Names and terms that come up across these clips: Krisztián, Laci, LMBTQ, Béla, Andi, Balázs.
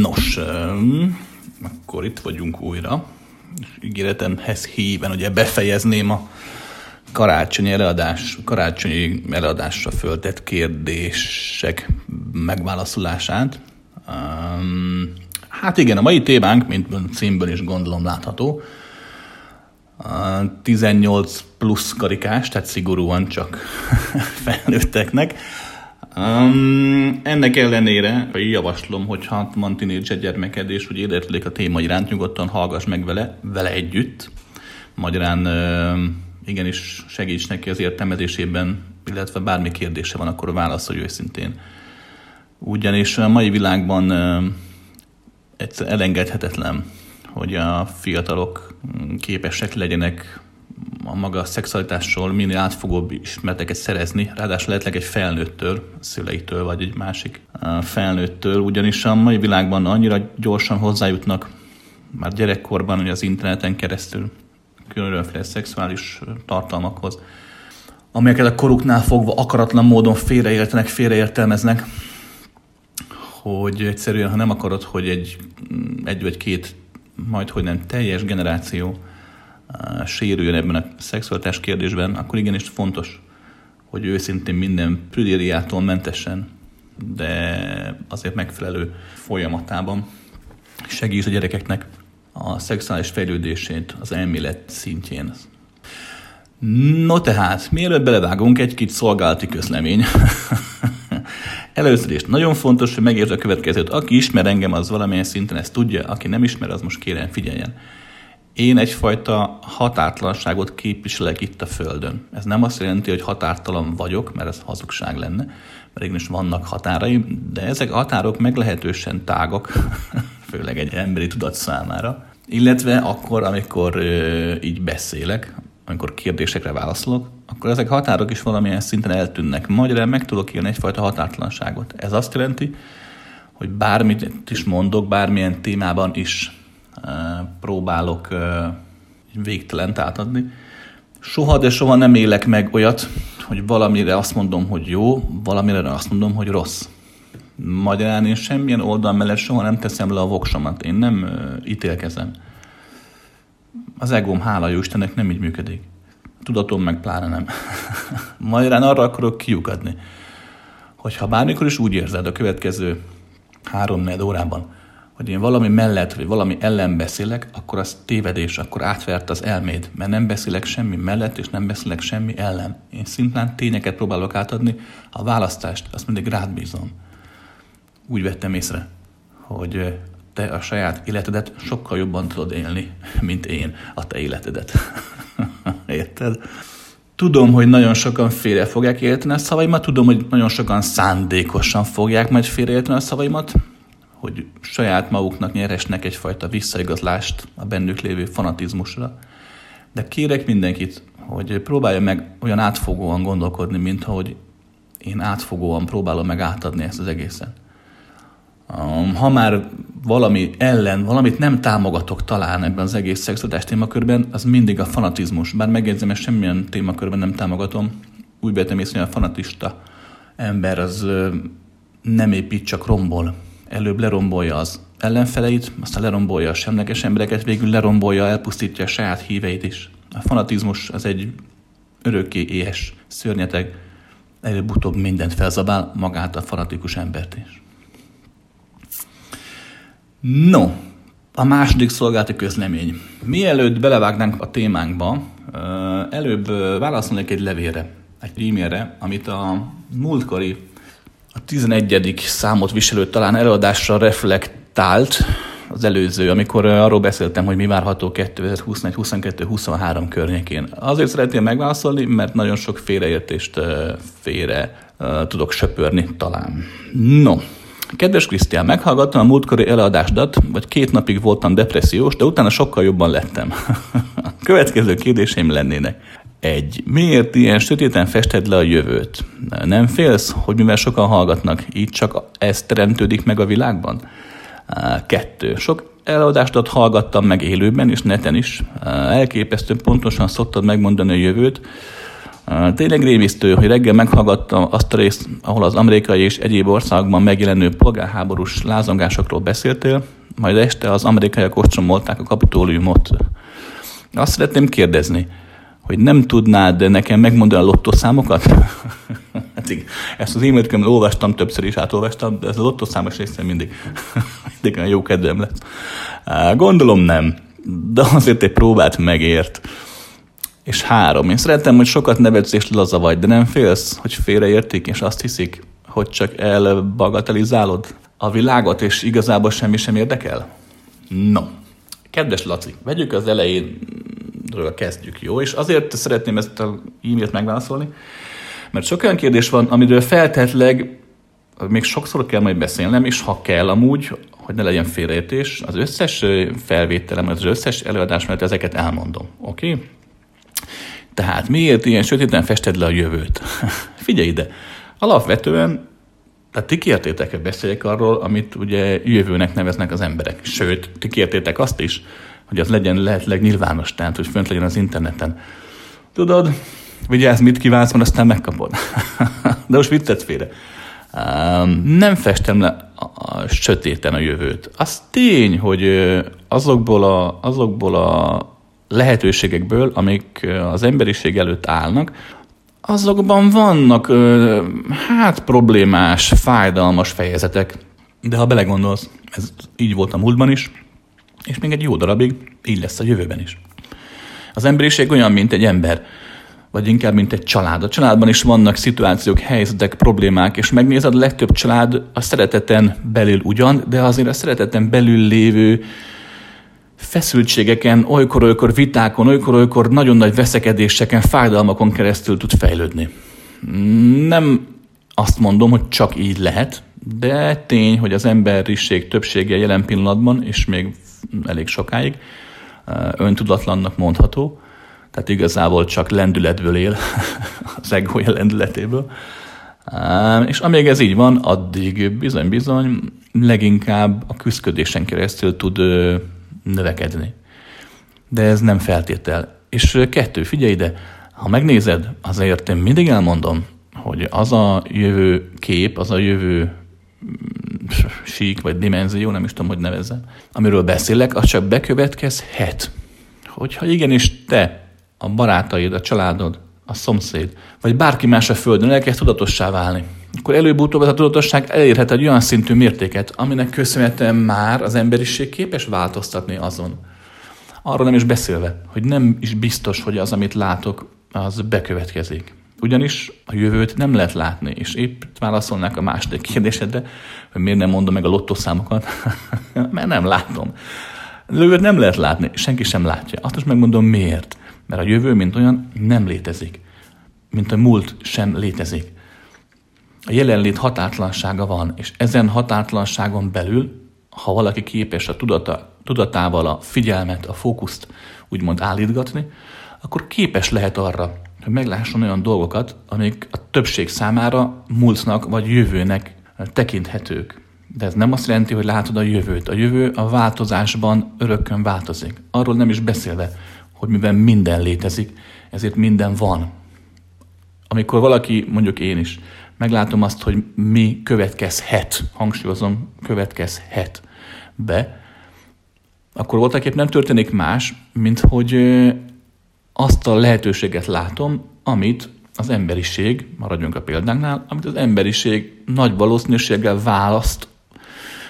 Nos, akkor itt vagyunk újra, és ígéretemhez híven ugye befejezném a karácsonyi előadásra föltett kérdések megválaszolását. Hát igen, a mai témánk, mint címből is gondolom látható, 18 plusz karikás, tehát szigorúan csak felnőtteknek. Ennek ellenére javaslom, hogy ha van tínédzser gyermeked és úgy érdeklődik a téma iránt, nyugodtan hallgass meg vele együtt. Magyarán igenis segíts neki az értelmezésében, illetve bármi kérdése van, akkor válaszolj őszintén. Ugyanis a mai világban elengedhetetlen, hogy a fiatalok képesek legyenek a maga szexualitásról minél átfogóbb ismereteket szerezni, ráadásul lehetleg egy felnőttől, szüleitől vagy egy másik felnőttől, ugyanis a mai világban annyira gyorsan hozzájutnak már gyerekkorban, hogy az interneten keresztül különféle szexuális tartalmakhoz, amelyeket a koruknál fogva akaratlan módon félreértenek, félreértelmeznek, hogy egyszerűen, ha nem akarod, hogy egy vagy két, majdhogynem teljes generáció sérüljön ebben a szexualitás kérdésben, akkor igenis fontos, hogy őszintén minden prüdériától mentesen, de azért megfelelő folyamatában segít a gyerekeknek a szexuális fejlődését az elmélet szintjén. No tehát, mielőtt belevágunk, egy-két szolgálati közlemény. Először is nagyon fontos, hogy megértsd a következőt. Aki ismer engem, az valamilyen szinten ezt tudja, aki nem ismer, az most kérem figyeljen. Én egyfajta határtalanságot képviselek itt a Földön. Ez nem azt jelenti, hogy határtalan vagyok, mert ez hazugság lenne, mert igenis vannak határaim, de ezek a határok meglehetősen tágak, főleg egy emberi tudat számára. Illetve akkor, amikor így beszélek, amikor kérdésekre válaszolok, akkor ezek a határok is valamilyen szinten eltűnnek. Magyarán meg tudok élni egyfajta határtalanságot. Ez azt jelenti, hogy bármit is mondok, bármilyen témában is próbálok végtelent átadni. Soha, de soha nem élek meg olyat, hogy valamire azt mondom, hogy jó, valamire azt mondom, hogy rossz. Magyarán én semmilyen oldal mellett soha nem teszem le a voksomat. Én nem ítélkezem. Az egóm, hála jó Istennek, nem így működik. Tudatom meg pláne nem. Magyarán arra akarok kiukadni, hogy ha bármikor is úgy érzed a következő 3-4 órában, hogy én valami mellett, vagy valami ellen beszélek, akkor az tévedés, akkor átvert az elméd, mert nem beszélek semmi mellett, és nem beszélek semmi ellen. Én szimplán tényeket próbálok átadni, a választást, azt mindig rád bízom. Úgy vettem észre, hogy te a saját életedet sokkal jobban tudod élni, mint én a te életedet. Érted? Tudom, hogy nagyon sokan félre fogják érteni a szavaimat, tudom, hogy nagyon sokan szándékosan fogják majd félreérteni a szavaimat, hogy saját maguknak nyeresnek egyfajta visszaigazlást a bennük lévő fanatizmusra. De kérek mindenkit, hogy próbálja meg olyan átfogóan gondolkodni, mint ahogy én átfogóan próbálom meg átadni ezt az egészen. Ha már valami ellen, valamit nem támogatok talán ebben az egész szexualitás témakörben, az mindig a fanatizmus. Bár megjegyzem, hogy semmilyen témakörben nem támogatom. Úgy vettem észre, hogy a fanatista ember az nem épít, csak rombol. Előbb lerombolja az ellenfeleit, aztán lerombolja a semleges embereket, végül lerombolja, elpusztítja a saját híveit is. A fanatizmus az egy örökké éhes szörnyeteg, előbb-utóbb mindent felzabál, magát a fanatikus embert is. No, a második szolgálati közlemény. Mielőtt belevágnánk a témánkba, előbb válaszolnék egy levélre, egy e-mailre, amit a múltkori, a 11. számot viselő talán előadásra reflektált az előző, amikor arról beszéltem, hogy mi várható 2021-22-23 környékén. Azért szeretném megválaszolni, mert nagyon sok félreértést tudok söpörni talán. No, kedves Krisztián, meghallgattam a múltkori előadásodat, vagy 2 napig voltam depressziós, de utána sokkal jobban lettem. A következő kérdéseim lennének. 1. Miért ilyen sötéten fested le a jövőt? Nem félsz, hogy mivel sokan hallgatnak, így csak ez teremtődik meg a világban? 2. Sok előadást hallgattam meg élőben és neten is. Elképesztően pontosan szoktad megmondani a jövőt, Tényleg rémisztő, hogy reggel meghallgattam azt a részt, ahol az amerikai és egyéb országban megjelenő polgárháborús lázongásokról beszéltél, majd este az amerikaiak ostromolták a kapitóliumot. Azt szeretném kérdezni, hogy nem tudnád nekem megmondani a lottószámokat? Ezt az e-mailt olvastam, többször is átolvastam, de ez a lottószámos részén mindig olyan jó kedvem lesz. Gondolom nem, de azért egy próbát megért. És 3. Én szeretem, hogy sokat nevetsz és laza vagy, de nem félsz, hogy félreértik, és azt hiszik, hogy csak elbagatelizálod a világot, és igazából semmi sem érdekel? No. Kedves Laci, vegyük az elejénről kezdjük, jó? És azért szeretném ezt az e-mailt megválaszolni, mert sok olyan kérdés van, amiről feltetleg még sokszor kell majd beszélnem, és ha kell amúgy, hogy ne legyen félreértés, az összes felvételem, az összes előadás mellett ezeket elmondom, oké? Okay? Tehát miért ilyen sötéten fested le a jövőt? Figyelj ide! Alapvetően, tehát ti kértétek, hogy beszéljek arról, amit ugye jövőnek neveznek az emberek. Sőt, ti kértétek azt is, hogy az legyen lehetőleg nyilvános, tehát hogy fönt legyen az interneten. Tudod, vigyázz, mit kívánsz, mert aztán megkapod. De most viccet félre. Nem festem le a sötéten a jövőt. Az tény, hogy azokból a lehetőségekből, amik az emberiség előtt állnak, azokban vannak, problémás, fájdalmas fejezetek. De ha belegondolsz, ez így volt a múltban is, és még egy jó darabig így lesz a jövőben is. Az emberiség olyan, mint egy ember, vagy inkább, mint egy család. A családban is vannak szituációk, helyzetek, problémák, és megnézed, a legtöbb család a szereteten belül ugyan, de azért a szereteten belül lévő feszültségeken, olykor-olykor vitákon, olykor-olykor nagyon nagy veszekedéseken, fájdalmakon keresztül tud fejlődni. Nem azt mondom, hogy csak így lehet, de tény, hogy az emberiség többsége jelen pillanatban, és még elég sokáig öntudatlannak mondható, tehát igazából csak lendületből él, az egója lendületéből. És amíg ez így van, addig bizony-bizony leginkább a küszködésen keresztül tud növekedni. De ez nem feltétel. És 2, figyelj ide, ha megnézed, azért én mindig elmondom, hogy az a jövő kép, az a jövő sík, vagy dimenzió, nem is tudom, hogy nevezzem, amiről beszélek, az csak bekövetkezhet. Hogyha igenis te, a barátaid, a családod, a szomszéd, vagy bárki más a földön elkezd tudatossá válni, akkor előbb-utóbb ez a tudatosság elérhet egy olyan szintű mértéket, aminek köszönhetően már az emberiség képes változtatni azon. Arról nem is beszélve, hogy nem is biztos, hogy az, amit látok, az bekövetkezik. Ugyanis a jövőt nem lehet látni, és épp válaszolnák a második kérdésedre, hogy miért nem mondom meg a lottószámokat, mert nem látom. A jövőt nem lehet látni, senki sem látja. Azt is megmondom miért, mert a jövő, mint olyan, nem létezik. Mint a múlt sem létezik. A jelenlét határtlansága van, és ezen határtlanságon belül, ha valaki képes a tudatával a figyelmet, a fókuszt úgymond állítgatni, akkor képes lehet arra, hogy meglásson olyan dolgokat, amik a többség számára múltnak vagy jövőnek tekinthetők. De ez nem azt jelenti, hogy látod a jövőt. A jövő a változásban örökkön változik. Arról nem is beszélve, hogy mivel minden létezik, ezért minden van. Amikor valaki, mondjuk én is, meglátom azt, hogy mi következhet, hangsúlyozom, következhet be, akkor voltaképp nem történik más, mint hogy azt a lehetőséget látom, amit az emberiség, maradjunk a példánknál, amit az emberiség nagy valószínűséggel választ,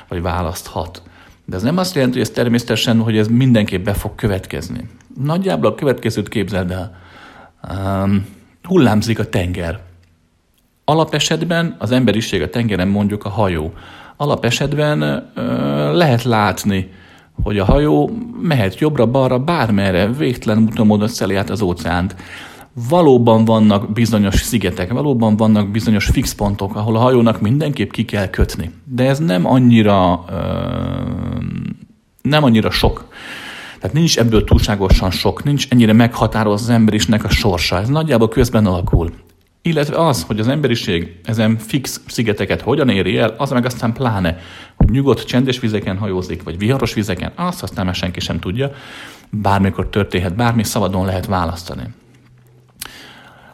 vagy választhat. De ez nem azt jelenti, hogy ez természetesen, hogy ez mindenképp be fog következni. Nagyjából a következőt képzeld el. Hullámzik a tenger. Alapesetben az emberiség a tengeren mondjuk a hajó. Alapesetben lehet látni, hogy a hajó mehet jobbra-balra, bármerre, végtelen úton módon szeli át az óceánt. Valóban vannak bizonyos szigetek, valóban vannak bizonyos fixpontok, ahol a hajónak mindenképp ki kell kötni. De ez nem annyira sok. Tehát nincs ebből túlságosan sok, nincs ennyire meghatározó az emberisnek a sorsa. Ez nagyjából közben alakul. Illetve az, hogy az emberiség ezen fix szigeteket hogyan éri el, az meg aztán pláne, hogy nyugodt, csendes vizeken hajózik, vagy viharos vizeken, azt aztán már senki sem tudja, bármikor történhet, bármi szabadon lehet választani.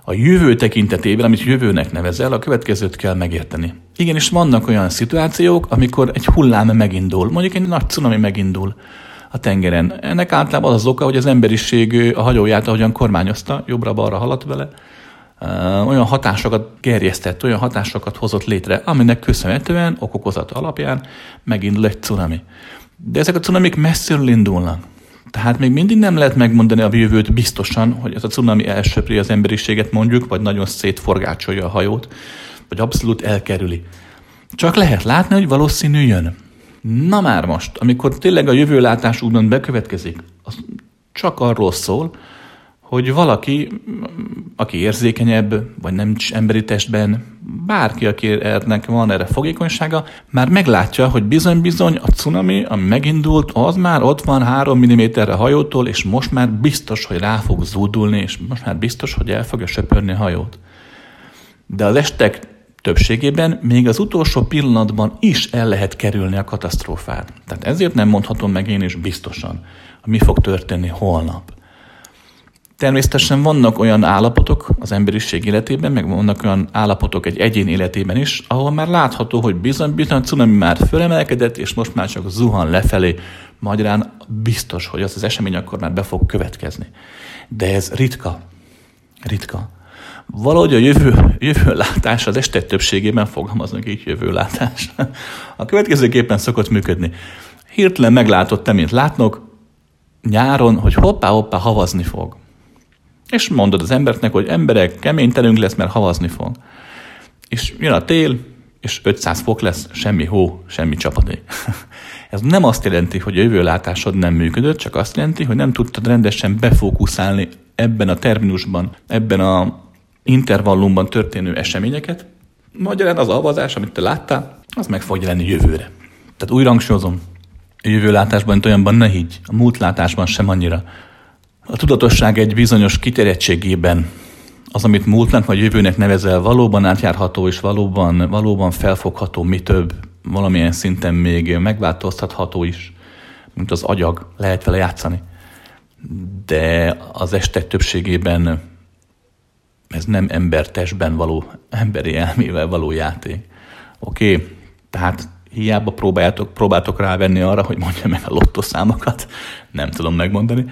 A A jövő tekintetében, amit jövőnek nevezel, a következőt kell megérteni. Igenis vannak olyan szituációk, amikor egy hullám megindul, mondjuk egy nagy cunami megindul a tengeren. Ennek általában az oka, hogy az emberiség a hajóját ahogyan kormányozta, jobbra-balra haladt vele, olyan hatásokat gerjesztett, olyan hatásokat hozott létre, aminek köszönhetően, okokozata alapján megindul egy cunami. De ezek a cunamik messziről indulnak. Tehát még mindig nem lehet megmondani a jövőt biztosan, hogy ez a cunami elsöpri az emberiséget mondjuk, vagy nagyon szétforgácsolja a hajót, vagy abszolút elkerüli. Csak lehet látni, hogy valószínű jön. Na már most, amikor tényleg a jövőlátás úgymond bekövetkezik, az csak arról szól, hogy valaki, aki érzékenyebb, vagy nem emberi testben, bárki, akinek van erre fogékonysága, már meglátja, hogy bizony-bizony a cunami, ami megindult, az már ott van 3 mm-re hajótól, és most már biztos, hogy rá fog zúdulni, és most már biztos, hogy el fogja söpörni a hajót. De az estek többségében még az utolsó pillanatban is el lehet kerülni a katasztrófát. Tehát ezért nem mondhatom meg én is biztosan, hogy mi fog történni holnap. Természetesen vannak olyan állapotok az emberiség életében, meg vannak olyan állapotok egy egyén életében is, ahol már látható, hogy bizony-bizony cunami már fölemelkedett, és most már csak zuhan lefelé. Magyarán biztos, hogy az esemény akkor már be fog következni. De ez ritka. Valahogy a jövőlátás az estek többségében fogalmaznak így jövőlátás. A következőképpen szokott működni. Hirtelen meglátottam, mint látnok, nyáron, hogy hoppá-hoppá havazni fog. És mondod az embereknek, hogy emberek, kemény telünk lesz, mert havazni fog. És jön a tél, és 500 fok lesz, semmi hó, semmi csapadék. Ez nem azt jelenti, hogy a jövőlátásod nem működött, csak azt jelenti, hogy nem tudtad rendesen befókuszálni ebben a terminusban, ebben a intervallumban történő eseményeket. Magyarán az a havazás, amit te láttál, az meg fog jelenni jövőre. Tehát újra hangsúlyozom, a jövőlátásban, mint olyanban ne higgy, a múltlátásban sem annyira. A tudatosság egy bizonyos kiterjedtségében az, amit múltnak vagy jövőnek nevezel, valóban átjárható és valóban felfogható, mi több, valamilyen szinten még megváltoztatható is, mint az agyag, lehet vele játszani. De az estek többségében ez nem embertestben való, emberi elmével való játék. Oké, tehát hiába próbáltok rávenni arra, hogy mondjam meg a lottószámokat, nem tudom megmondani.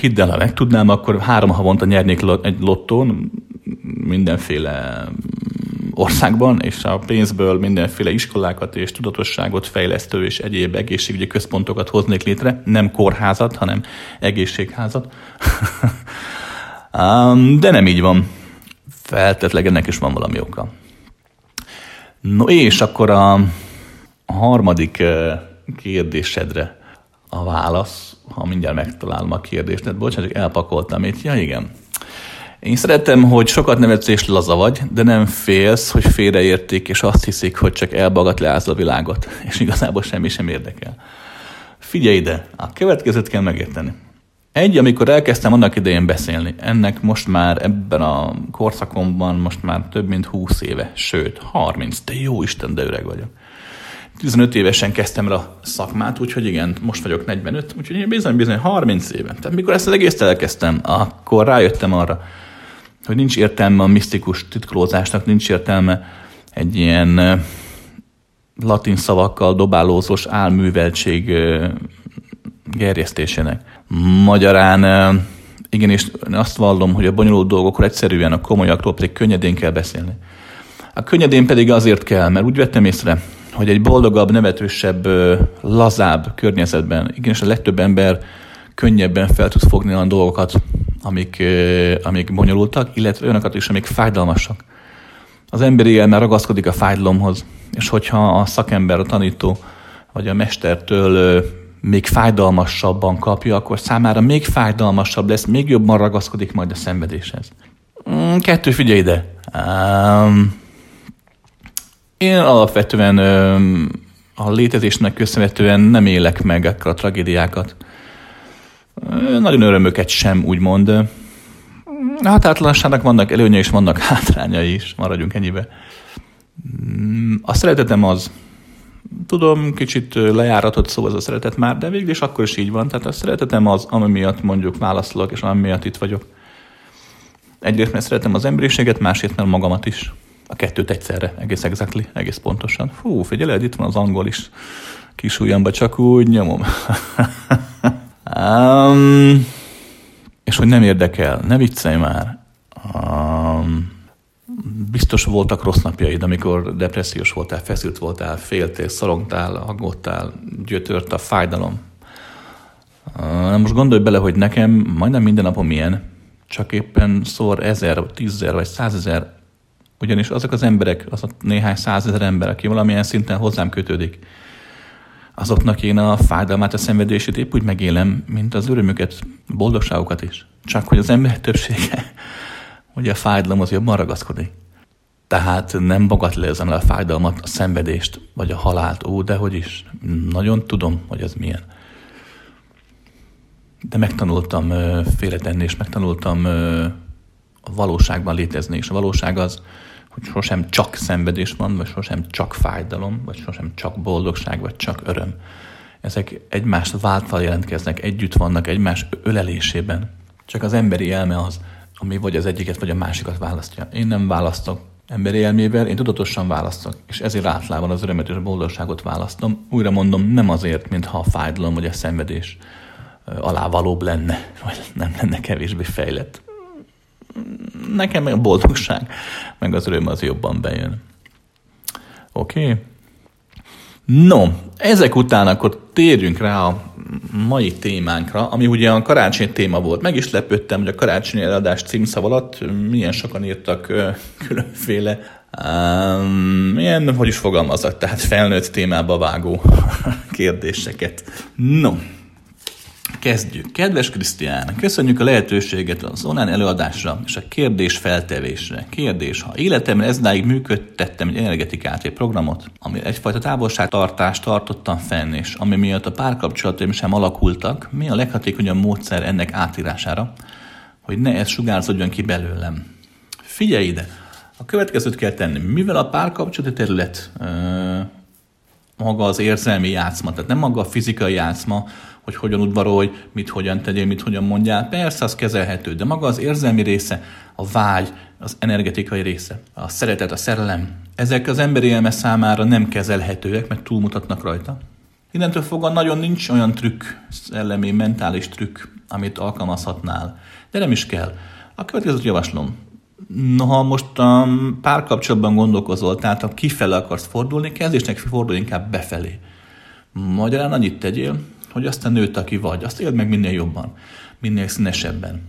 Hidd el, ha meg tudnám, akkor 3 havonta nyernék egy lottón mindenféle országban, és a pénzből mindenféle iskolákat és tudatosságot fejlesztő és egyéb egészségügyi központokat hoznék létre, nem kórházat, hanem egészségházat. De nem így van. Feltetleg ennek is van valami oka. No és akkor a harmadik kérdésedre a válasz, ha mindjárt megtalálom a kérdést, de bocsánat, csak elpakoltam itt. Ja, igen. Én szeretem, hogy sokat nevetsz és laza vagy, de nem félsz, hogy félreértik, és azt hiszik, hogy csak elbagatlázd a világot, és igazából semmi sem érdekel. Figyelj ide, a következőt kell megérteni. Amikor elkezdtem annak idején beszélni, ennek most már ebben a korszakomban most már több mint 20 éve, sőt, 30, de jó Isten, de öreg vagyok. 15 évesen kezdtem el a szakmát, úgyhogy igen, most vagyok 45, úgyhogy bizony 30 éve. Tehát mikor ezt az egészet elkezdtem, akkor rájöttem arra, hogy nincs értelme a misztikus titkolózásnak, nincs értelme egy ilyen latin szavakkal dobálózós álműveltség gerjesztésének. Magyarán igenis azt vallom, hogy a bonyolult dolgokról egyszerűen, a komolyakról pedig könnyedén kell beszélni. A könnyedén pedig azért kell, mert úgy vettem észre, hogy egy boldogabb, nevetősebb, lazább környezetben, igenis a legtöbb ember könnyebben fel tud fogni olyan dolgokat, amik bonyolultak, illetve olyanokat is, amik fájdalmasak. Az emberi elme ragaszkodik a fájdalomhoz, és hogyha a szakember, a tanító vagy a mestertől még fájdalmasabban kapja, akkor számára még fájdalmasabb lesz, még jobban ragaszkodik majd a szenvedéshez. 2 figyelj ide! Én alapvetően a létezésnek köszönhetően nem élek meg akkor a tragédiákat. Nagyon örömöket sem, úgymond. A határtalanságnak vannak előnye és vannak hátrányai is, maradjunk ennyibe. A szeretetem az, tudom, kicsit lejáratott szó ez a szeretet már, de végül is akkor is így van. Tehát a szeretetem az, ami miatt mondjuk válaszolok, és ami miatt itt vagyok. Egyrészt, mert szeretem az emberiséget, másrészt, mert magamat is. A kettőt egyszerre, egész exactly, egész pontosan. Fú, figyeled, itt van az angol is. Kis ujjamba csak úgy nyomom. És hogy nem érdekel, ne viccelj már. Biztos voltak rossz napjaid, amikor depressziós voltál, feszült voltál, féltél, szorongtál, aggódtál, gyötört a fájdalom. Most gondolj bele, hogy nekem majdnem minden napom ilyen, csak éppen szor 1000, 10,000 vagy 100,000, ugyanis azok az emberek, az a néhány 100,000 ember, aki valamilyen szinten hozzám kötődik, azoknak én a fájdalmát, a szenvedését épp úgy megélem, mint az örömüket, boldogságukat is. Csak hogy az ember többsége, ugye a fájdalom az jobban ragaszkodik. Tehát nem bagatelizálom le a fájdalmat, a szenvedést, vagy a halált, dehogy is. Nagyon tudom, hogy ez milyen. De megtanultam félretenni, és megtanultam a valóságban létezni. És a valóság az, hogy sosem csak szenvedés van, vagy sosem csak fájdalom, vagy sosem csak boldogság, vagy csak öröm. Ezek egymást váltva jelentkeznek, együtt vannak, egymás ölelésében. Csak az emberi elme az, ami vagy az egyiket, vagy a másikat választja. Én nem választok emberi elmével, én tudatosan választok, és ezért általában az örömet és a boldogságot választom. Újra mondom, nem azért, mintha a fájdalom vagy a szenvedés alávalóbb lenne, vagy nem lenne kevésbé fejlett. Nekem a boldogság, meg az öröm az jobban bejön. Oké? No, ezek után akkor térjünk rá a mai témánkra, ami ugye a karácsony téma volt. Meg is lepődtem, hogy a karácsonyi eladás címszav alatt milyen sokan írtak különféle, hogy is fogalmazzak, tehát felnőtt témába vágó kérdéseket. No, kezdjük. Kedves Krisztián, köszönjük a lehetőséget az online előadásra és a kérdésfeltevésre. Kérdés, ha életemre ezdáig működtettem egy energetikát, egy programot, ami egyfajta távolságtartást tartottam fenn, és ami miatt a párkapcsolataim sem alakultak, mi a leghatékonyabb módszer ennek átírására, hogy ne ez sugárzódjon ki belőlem? Figyelj ide! A következőt kell tenni. Mivel a párkapcsolati terület maga az érzelmi játszma, tehát nem maga a fizikai játszma, hogy hogyan udvarolj, mit hogyan tegyél, mit hogyan mondjál. Persze, az kezelhető, de maga az érzelmi része, a vágy, az energetikai része, a szeretet, a szerelem, ezek az emberi elme számára nem kezelhetőek, mert túlmutatnak rajta. Innentől fogva nagyon nincs olyan trükk, szellemi, mentális trükk, amit alkalmazhatnál. De nem is kell. A következőt javaslom. Ha most a párkapcsolatban gondolkozol, tehát ha kifelé akarsz fordulni, kezdésnek fordulj inkább befelé. Magyarán annyit tegyél, hogy azt a nőt, aki vagy, azt éld meg minél jobban, minél színesebben.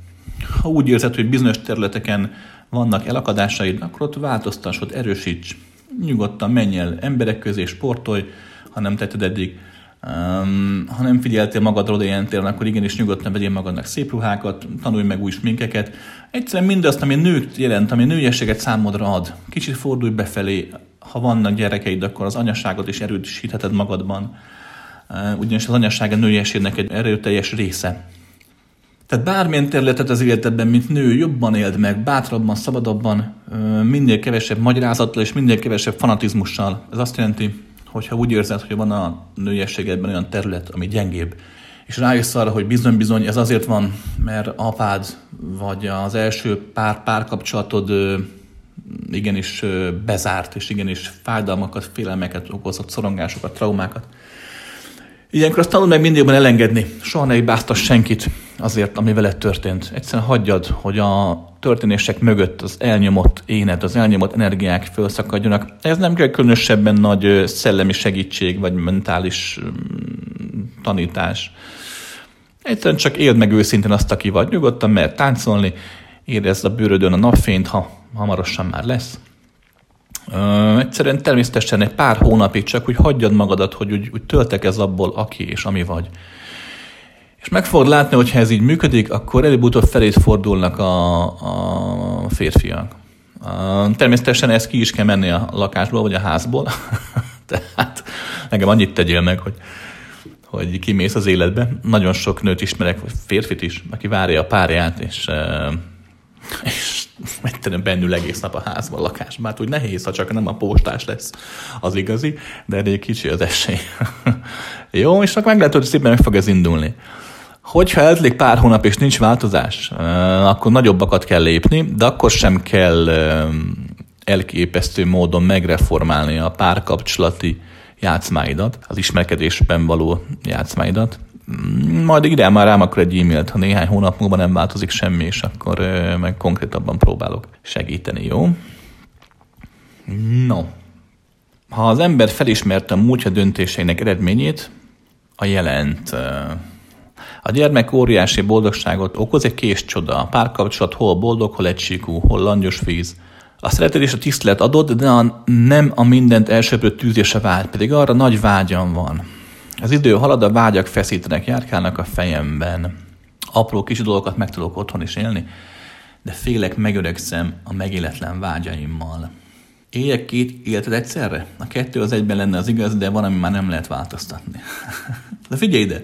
Ha úgy érzed, hogy bizonyos területeken vannak elakadásaid, akkor ott változtass, ott erősíts. Nyugodtan menj el emberek közé, sportolj, ha nem tetted eddig. Ha nem figyeltél magadra oda ilyen téren, akkor igenis nyugodtan vegyél magadnak szép ruhákat, tanulj meg új sminkeket. Egyszerűen mindazt, ami nőt jelent, ami nőiességet számodra ad. Kicsit fordulj befelé, ha vannak gyerekeid, akkor az anyaságot is erősítheted magadban. Ugyanis az anyasság a nőiességnek egy erőteljes része. Tehát bármilyen területet az életedben, mint nő, jobban éld meg, bátrabban, szabadabban, minél kevesebb magyarázattal és minél kevesebb fanatizmussal. Ez azt jelenti, hogyha úgy érzed, hogy van a nőiességedben olyan terület, ami gyengébb, és rájössz arra, hogy bizony-bizony ez azért van, mert apád vagy az első párkapcsolatod igenis bezárt, és igenis fájdalmakat, félelmeket okozott, szorongásokat, traumákat. Ilyenkor azt tanuld meg mindig jobban elengedni. Soha ne hibáztass senkit azért, ami veled történt. Egyszerűen hagyjad, hogy a történések mögött az elnyomott éned, az elnyomott energiák felszakadjanak. Ez nem kell különösebben nagy szellemi segítség, vagy mentális tanítás. Egyszerűen csak éld meg őszintén azt, aki vagy. Nyugodtan mert táncolni, érezd a bőrödön a napfényt, ha hamarosan már lesz. Egyszerűen természetesen egy pár hónapig csak úgy hagyjad magadat, hogy úgy töltekezz abból, aki és ami vagy. És meg fogod látni, hogyha ez így működik, akkor előbb-utóbb felét fordulnak a férfiak. Természetesen ez ki is kell menni a lakásból, vagy a házból. Tehát nekem annyit tegyél meg, hogy kimész az életbe. Nagyon sok nőt ismerek, vagy férfit is, aki várja a párját, és egyszerűen bennül egész nap a házban, a lakásban. Hát úgy nehéz, ha csak nem a postás lesz az igazi, de egy kicsi az esély. Jó, és akkor meg lehet, hogy szépen meg fog ez indulni. Hogyha eltelik pár hónap és nincs változás, akkor nagyobbakat kell lépni, de akkor sem kell elképesztő módon megreformálni a párkapcsolati játszmáidat, az ismerkedésben való játszmáidat. Majd írjál már rám akkor egy e-mailt, ha néhány hónap múlva nem változik semmi, és akkor meg konkrétabban próbálok segíteni, jó? No. Ha az ember felismerte a múltja döntéseinek eredményét, a jelent. A gyermek óriási boldogságot okoz egy kés csoda. A párkapcsolat hol boldog, hol egysíkú, hol langyos víz. A szeretet és a tisztelet adott, de nem a mindent elsöprő tűzése vágy, pedig arra nagy vágyam van. Az idő halad, a vágyak feszítenek, járkálnak a fejemben. Apró kis dolgokat meg tudok otthon is élni, de félek megöregszem a megéletlen vágyaimmal. Éljek két életet egyszerre? A kettő az egyben lenne az igaz, de van, ami már nem lehet változtatni. De figyelj ide!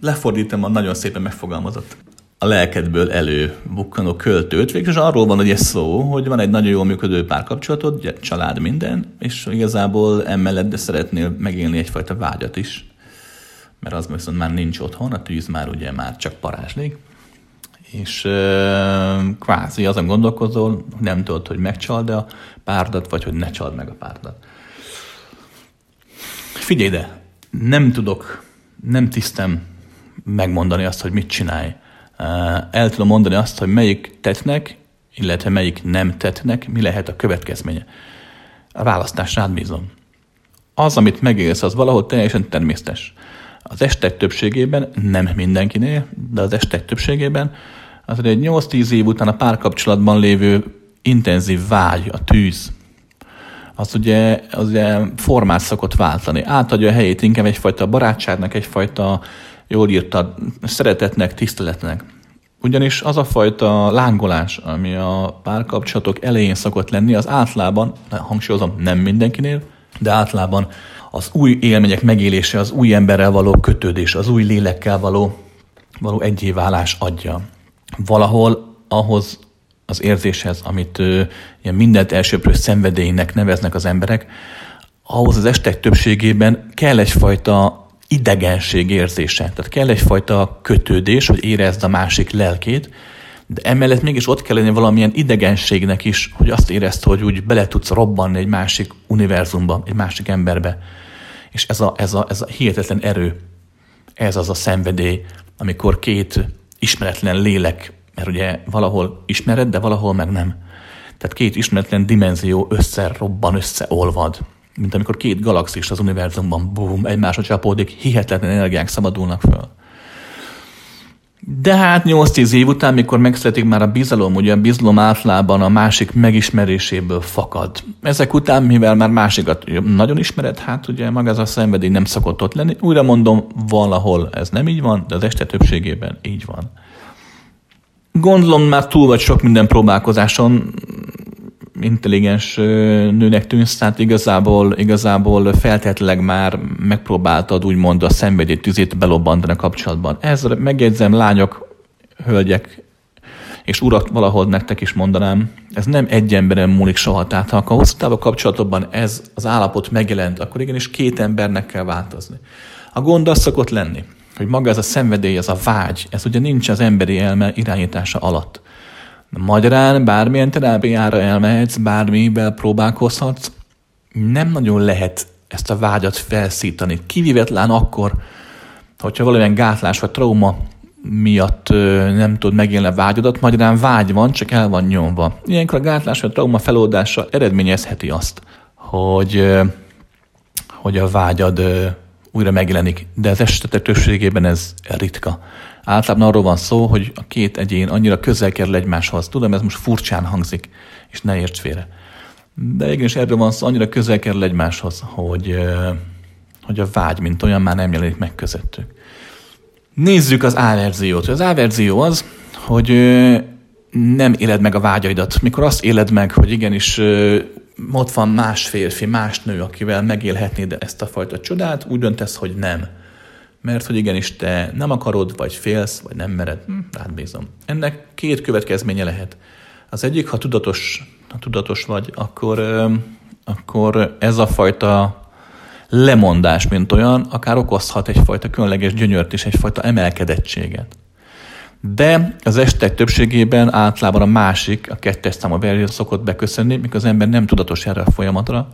Lefordítom a nagyon szépen megfogalmazott a lelkedből előbukkanó költőt. Végülis arról van ugye szó, hogy van egy nagyon jól működő párkapcsolatod, család, minden, és igazából emellett de szeretnél megélni egyfajta vágyat is, mert az viszont már nincs otthon, a tűz már ugye már csak parázslik, és kvázi azon gondolkozol, nem tudod, hogy megcsald a párdat, vagy hogy ne csald meg a párdat. Figyelj ide, nem tisztem megmondani azt, hogy mit csinálj. El tudom mondani azt, hogy melyik tettnek, illetve melyik nem tettnek, mi lehet a következménye. A választás rád bízom. Az, amit megélsz, az valahol teljesen természetes. Az estek többségében, nem mindenkinél, de az estek többségében, az egy 8-10 év után a párkapcsolatban lévő intenzív vágy, a tűz, az ugye formát szokott váltani. Átadja a helyét inkább egyfajta barátságnak, egyfajta, jól írtad, szeretetnek, tiszteletnek. Ugyanis az a fajta lángolás, ami a párkapcsolatok elején szokott lenni, az általában, hangsúlyozom, nem mindenkinél, de általában az új élmények megélése, az új emberrel való kötődés, az új lélekkel való egyéválás adja. Valahol ahhoz az érzéshez, amit ilyen mindent elsőprő szenvedélynek neveznek az emberek, ahhoz az estek többségében kell egyfajta idegenség érzése. Tehát kell egyfajta kötődés, hogy érezd a másik lelkét, de emellett mégis ott kell lenni valamilyen idegenségnek is, hogy azt érezd, hogy úgy bele tudsz robbanni egy másik univerzumba, egy másik emberbe. És ez a hihetetlen erő, ez az a szenvedély, amikor két ismeretlen lélek, mert ugye valahol ismered, de valahol meg nem. Tehát két ismeretlen dimenzió összerobban, összeolvad. Mint amikor két galaxis az univerzumban boom, egymásra csapódik, hihetetlen energiák szabadulnak föl. De 8-10 év után, mikor megszületik már a bizalom, ugye a bizalom általában a másik megismeréséből fakad. Ezek után, mivel már másikat nagyon ismered, ugye maga ez a szenvedély nem szokott ott lenni. Újra mondom, valahol ez nem így van, de az este többségében így van. Gondolom már túl vagy sok minden próbálkozáson, intelligens nőnek tűnsz, tehát igazából feltétlenül már megpróbáltad úgymond a szenvedély tüzét belobbantani a kapcsolatban. Ez megjegyzem, lányok, hölgyek és urat valahol nektek is mondanám, ez nem egy emberen múlik soha, tehát ha a hosszú távú kapcsolatban ez az állapot megjelent, akkor igenis két embernek kell változni. A gond az szokott lenni, hogy maga ez a szenvedély, ez a vágy, ez ugye nincs az emberi elme irányítása alatt. Magyarán bármilyen terápiára elmehetsz, bármivel próbálkozhatsz, nem nagyon lehet ezt a vágyat felszítani. Kivévetlán akkor, hogyha valamilyen gátlás vagy trauma miatt nem tud megélni a vágyodat, magyarán vágy van, csak el van nyomva. Ilyenkor a gátlás vagy trauma feloldása eredményezheti azt, hogy a vágyad újra megjelenik, de az esetek többségében ez ritka. Általában arról van szó, hogy a két egyén annyira közel kerül egymáshoz. Tudom, ez most furcsán hangzik, és ne érts félre. De igenis erről van szó, annyira közel kerül egymáshoz, hogy a vágy, mint olyan, már nem jelenik meg közöttük. Nézzük az A-verziót. Az A-verzió az, hogy nem éled meg a vágyaidat. Mikor azt éled meg, hogy igenis ott van más férfi, más nő, akivel megélhetnéd ezt a fajta csodát, úgy döntesz, hogy nem. Mert hogy igenis te nem akarod, vagy félsz, vagy nem mered, rád bízom. Ennek két következménye lehet. Az egyik, ha tudatos vagy, akkor ez a fajta lemondás, mint olyan, akár okozhat egyfajta különleges gyönyört és egyfajta emelkedettséget. De az esetek többségében általában a másik, a 2. számú verzió szokott beköszönni, mikor az ember nem tudatos erre a folyamatra,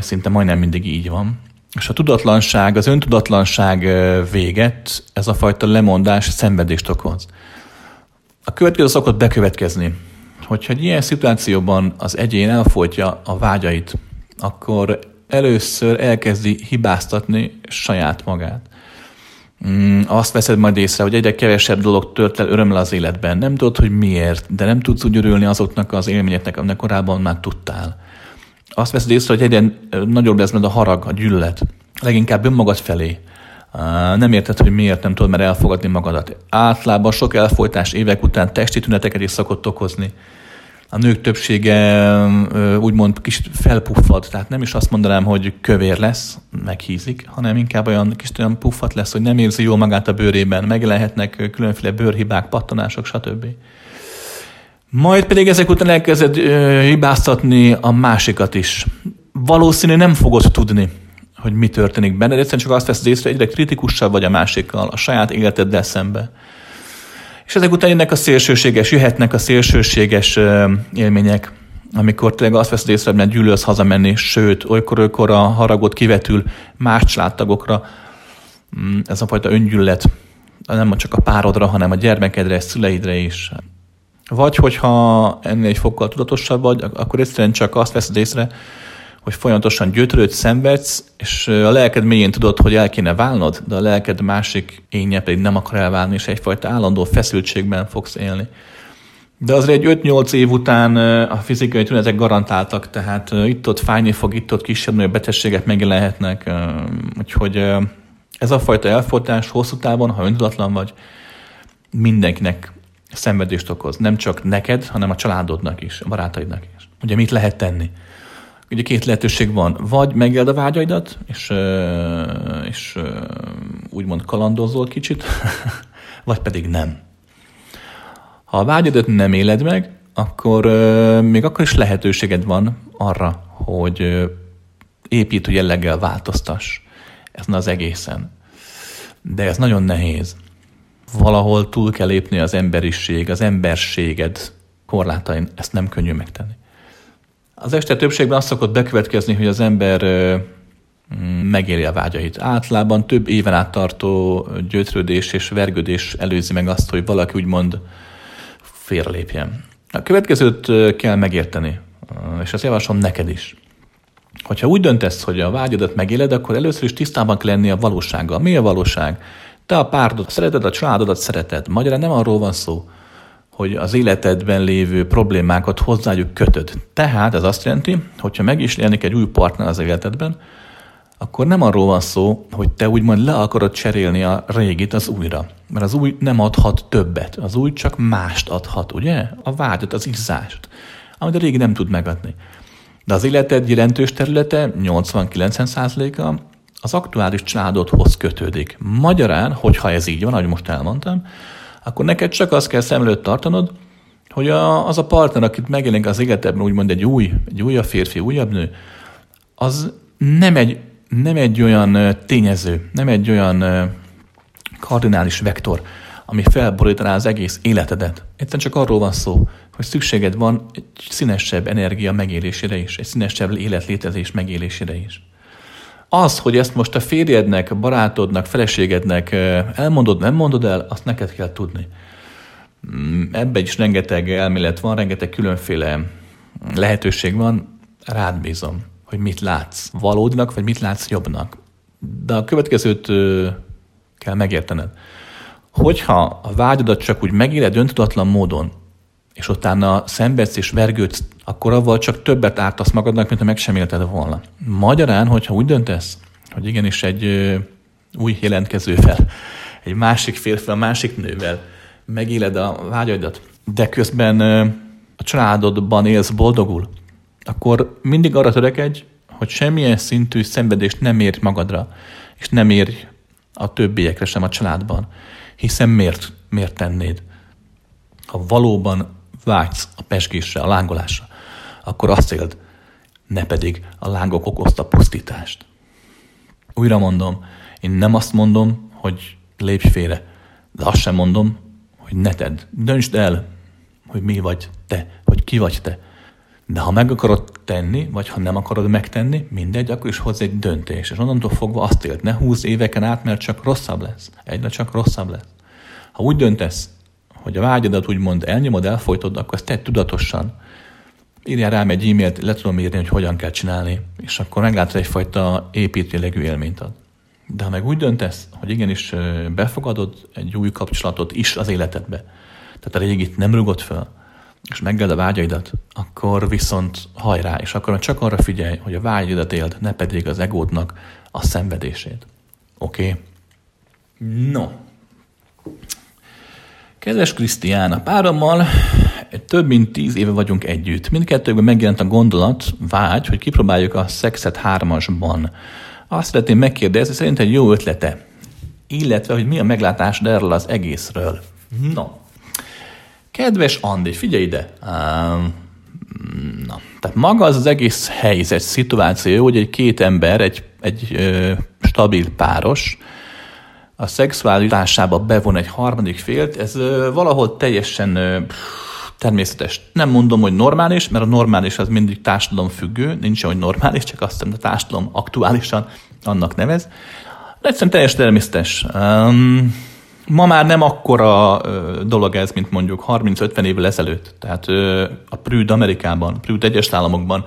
szinte majdnem mindig így van. És a tudatlanság, az öntudatlanság véget, ez a fajta lemondás szenvedést okoz. A következő szokott bekövetkezni. Hogyha egy ilyen szituációban az egyén elfolytja a vágyait, akkor először elkezdi hibáztatni saját magát. Azt veszed majd észre, hogy egyre kevesebb dolog tört el örömmel az életben. Nem tudod, hogy miért, de nem tudsz úgy örülni azoknak az élményeknek, aminek korábban már tudtál. Azt veszed észre, hogy egyre nagyobb lesz majd a harag, a gyűlölet. Leginkább önmagad felé. Nem érted, hogy miért nem tudod már elfogadni magadat. Általában sok elfolytás évek után testi tüneteket is szokott okozni. A nők többsége úgymond kicsit felpuffad, tehát nem is azt mondanám, hogy kövér lesz, meghízik, hanem inkább olyan kicsit olyan puffat lesz, hogy nem érzi jól magát a bőrében, megjelenhetnek különféle bőrhibák, pattanások, stb. Majd pedig ezek után elkezded hibáztatni a másikat is. Valószínű nem fogod tudni, hogy mi történik benne, de egyszerűen csak azt veszed észre, egyre kritikusabb vagy a másikkal, a saját életeddel szembe. És ezek után jöhetnek a szélsőséges élmények, amikor tényleg azt veszed észre, hogy gyűlölsz hazamenni, sőt, olykor a haragot kivetül más családtagokra. Ez a fajta öngyűlölet nem csak a párodra, hanem a gyermekedre, a szüleidre is. Vagy hogyha ennél egy fokkal tudatosabb vagy, akkor egyszerűen csak azt veszed észre, hogy folyamatosan gyötrődsz, szenvedsz, és a lelked mélyén tudod, hogy el kéne válnod, de a lelked másik énje pedig nem akar elválni, és egyfajta állandó feszültségben fogsz élni. De azért egy 5-8 év után a fizikai tünetek garantáltak, tehát itt-ott fájni fog, itt-ott kisebb-nagyobb betegségek megjelenhetnek, úgyhogy ez a fajta elfolytás hosszú távon, ha öntudatlan vagy, mindenkinek szenvedést okoz. Nem csak neked, hanem a családodnak is, a barátaidnak is. Ugye mit lehet tenni? Ugye 2 lehetőség van, vagy megéled a vágyaidat, és úgymond kalandozol kicsit, vagy pedig nem. Ha a vágyaidat nem éled meg, akkor még akkor is lehetőséged van arra, hogy építő jelleggel változtass ezen az egészen. De ez nagyon nehéz. Valahol túl kell lépni az emberiség, az emberséged korlátain. Ezt nem könnyű megtenni. Az este többségben azt szokott bekövetkezni, hogy az ember megéri a vágyait. Általában több éven át tartó gyötrődés és vergődés előzi meg azt, hogy valaki úgymond félrelépjen. A következőt kell megérteni, és ezt javaslom neked is. Hogyha úgy döntesz, hogy a vágyadat megéled, akkor először is tisztában kell lenni a valósággal. Mi a valóság? Te a párodat szereted, a családodat szereted. Magyarán nem arról van szó, hogy az életedben lévő problémákat hozzájuk kötöd. Tehát ez azt jelenti, hogyha meg is jelenik egy új partner az életedben, akkor nem arról van szó, hogy te úgymond le akarod cserélni a régit az újra. Mert az új nem adhat többet. Az új csak mást adhat, ugye? A vágyat, az izzást, amit a régi nem tud megadni. De az életed jelentős területe, 80-90%-a, az aktuális családodhoz kötődik. Magyarán, hogyha ez így van, ahogy most elmondtam, akkor neked csak azt kell szem előtt tartanod, hogy az a partner, akit megjelenik az életedben, úgymond egy újabb férfi, újabb nő, az nem egy olyan tényező, nem egy olyan kardinális vektor, ami felborítaná az egész életedet. Egyszerűen csak arról van szó, hogy szükséged van egy színesebb energia megélésére is, egy színesebb életlétezés megélésére is. Az, hogy ezt most a férjednek, barátodnak, feleségednek elmondod, nem mondod el, azt neked kell tudni. Ebben is rengeteg elmélet van, rengeteg különféle lehetőség van. Rád bízom, hogy mit látsz valódnak, vagy mit látsz jobbnak. De a következőt kell megértened. Hogyha a vágyadat csak úgy megéled öntudatlan módon, és utána szenvedsz és vergődsz, akkor avval csak többet ártasz magadnak, mint ha meg sem élted volna. Magyarán, hogyha úgy döntesz, hogy igenis egy új jelentkezővel, egy másik férfivel, másik nővel megéled a vágyaidat, de közben a családodban élsz boldogul, akkor mindig arra törekedj, hogy semmilyen szintű szenvedést nem érj magadra, és nem érj a többiekre sem a családban. Hiszen miért tennéd? Ha valóban vágysz a pezsgésre, a lángolásra, akkor azt éld, ne pedig a lángok okozta pusztítást. Újra mondom, én nem azt mondom, hogy lépj félre, de azt sem mondom, hogy ne tedd. Döntsd el, hogy mi vagy te, hogy ki vagy te. De ha meg akarod tenni, vagy ha nem akarod megtenni, mindegy, akkor is hozz egy döntés. És onnantól fogva azt élt, ne 20 éveken át, mert csak rosszabb lesz. Egyre csak rosszabb lesz. Ha úgy döntesz, hogy a vágyadat úgymond elnyomod, elfojtod, akkor ezt tedd tudatosan. Írjál rám egy e-mailt, le tudom írni, hogy hogyan kell csinálni, és akkor meglátod, egyfajta építőlegű élményt ad. De ha meg úgy döntesz, hogy igenis befogadod egy új kapcsolatot is az életedbe, tehát a régit nem rugod föl, és megéled a vágyaidat, akkor viszont hajrá, és akkor csak arra figyelj, hogy a vágyaidat éld, ne pedig az egódnak a szenvedését. Oké? No. Kedves Krisztián, a párommal több mint 10 éve vagyunk együtt. Mindkettőkben megjelent a gondolat, vágy, hogy kipróbáljuk a szexet 3-asban. Azt szeretném megkérdezni, szerint egy jó ötlete, illetve, hogy mi a meglátásod erről az egészről. No. Kedves Andi, figyelj ide! Tehát maga az egész helyzet, szituáció, hogy egy két ember, egy stabil páros, a szexualitásába bevon egy harmadik félt, ez valahol teljesen természetes. Nem mondom, hogy normális, mert a normális az mindig társadalomfüggő, nincs olyan, hogy normális, csak azt hiszem, a társadalom aktuálisan annak nevez. De egyszerűen teljesen természetes. Ma már nem akkora dolog ez, mint mondjuk 30-50 évvel ezelőtt. Tehát a prűd Amerikában, prűd egyes államokban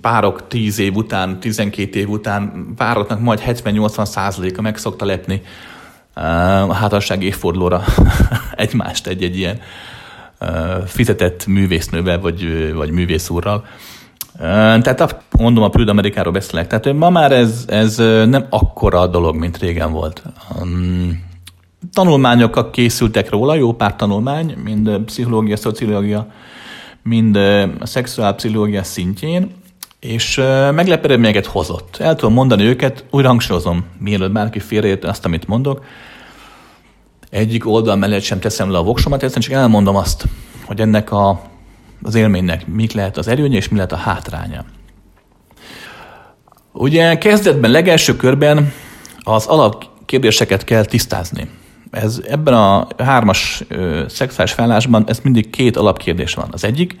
párok 10 év után, 12 év után pároknak majd 70-80%-a meg szokta lepni a házasság évfordulóra egymást egy-egy ilyen fizetett művésznővel vagy művészúrral. Tehát mondom, a prűd Amerikáról beszélek. Tehát ma már ez nem akkora a dolog, mint régen volt. Tanulmányok készültek róla, jó pár tanulmány, mind pszichológia, szociológia, mind a szexuálpszichológia szintjén, és meglepő eredményeket hozott. El tudom mondani őket, újra hangsúlyozom, mielőtt bárki félreérteni azt, amit mondok. Egyik oldal mellett sem teszem le a voksomat, egyszerűen csak elmondom azt, hogy ennek az élménynek mik lehet az előnye, és mi lehet a hátránya. Ugye kezdetben, legelső körben az alapkérdéseket kell tisztázni. Ebben a 3-as szexuális felállásban ez mindig két alapkérdés van. Az egyik,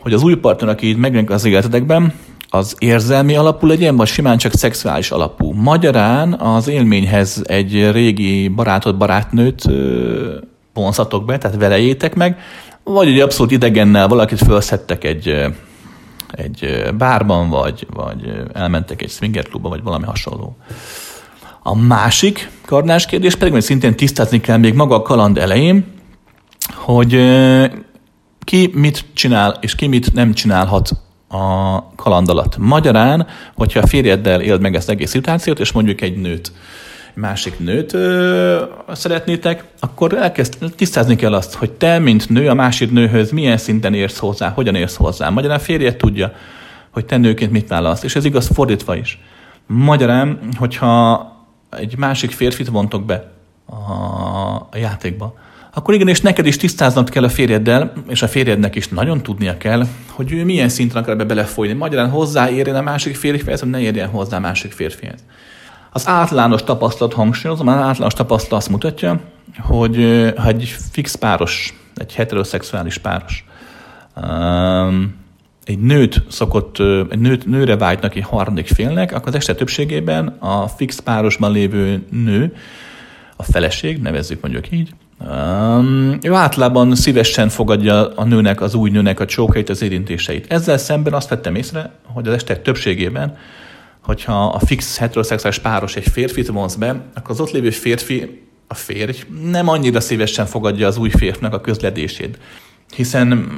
hogy az új partner, aki itt megjelenik az életetekben, az érzelmi alapú legyen, vagy simán csak szexuális alapú. Magyarán az élményhez egy régi barátot, barátnőt vonzatok be, tehát velejétek meg, vagy egy abszolút idegennel valakit felszedtek egy bárban, vagy elmentek egy swingerklubba, vagy valami hasonló. A másik karnás kérdés pedig, hogy szintén tisztázni kell még maga a kaland elején, hogy ki mit csinál, és ki mit nem csinálhat a kaland alatt. Magyarán, hogyha a férjeddel éld meg ezt egész szituációt, és mondjuk egy másik nőt szeretnétek, akkor tisztázni kell azt, hogy te, mint nő, a másik nőhöz milyen szinten érsz hozzá, hogyan érsz hozzá. Magyarán a férjed tudja, hogy te nőként mit válasz, és ez igaz fordítva is. Magyarán, hogyha egy másik férfit vontok be a játékba, akkor igenis neked is tisztáznod kell a férjeddel, és a férjednek is nagyon tudnia kell, hogy ő milyen szinten akar ebbe belefolyni. Magyarán hozzáérjen a másik férfihez, vagy ne érjen hozzá a másik férfihez. Az általános tapasztalat, hangsúlyozom, az általános tapasztalat azt mutatja, hogy ha egy fix páros, egy heteroszexuális páros, egy nőre vágynak egy harmadik félnek, akkor az eset többségében a fix párosban lévő nő, a feleség, nevezzük mondjuk így, ő általában szívesen fogadja a nőnek, az új nőnek a csókait, az érintéseit. Ezzel szemben azt vettem észre, hogy az esetek többségében, hogyha a fix heteroszexuális páros egy férfit vonz be, akkor az ott lévő férfi, a férj nem annyira szívesen fogadja az új férfnek a közledését. Hiszen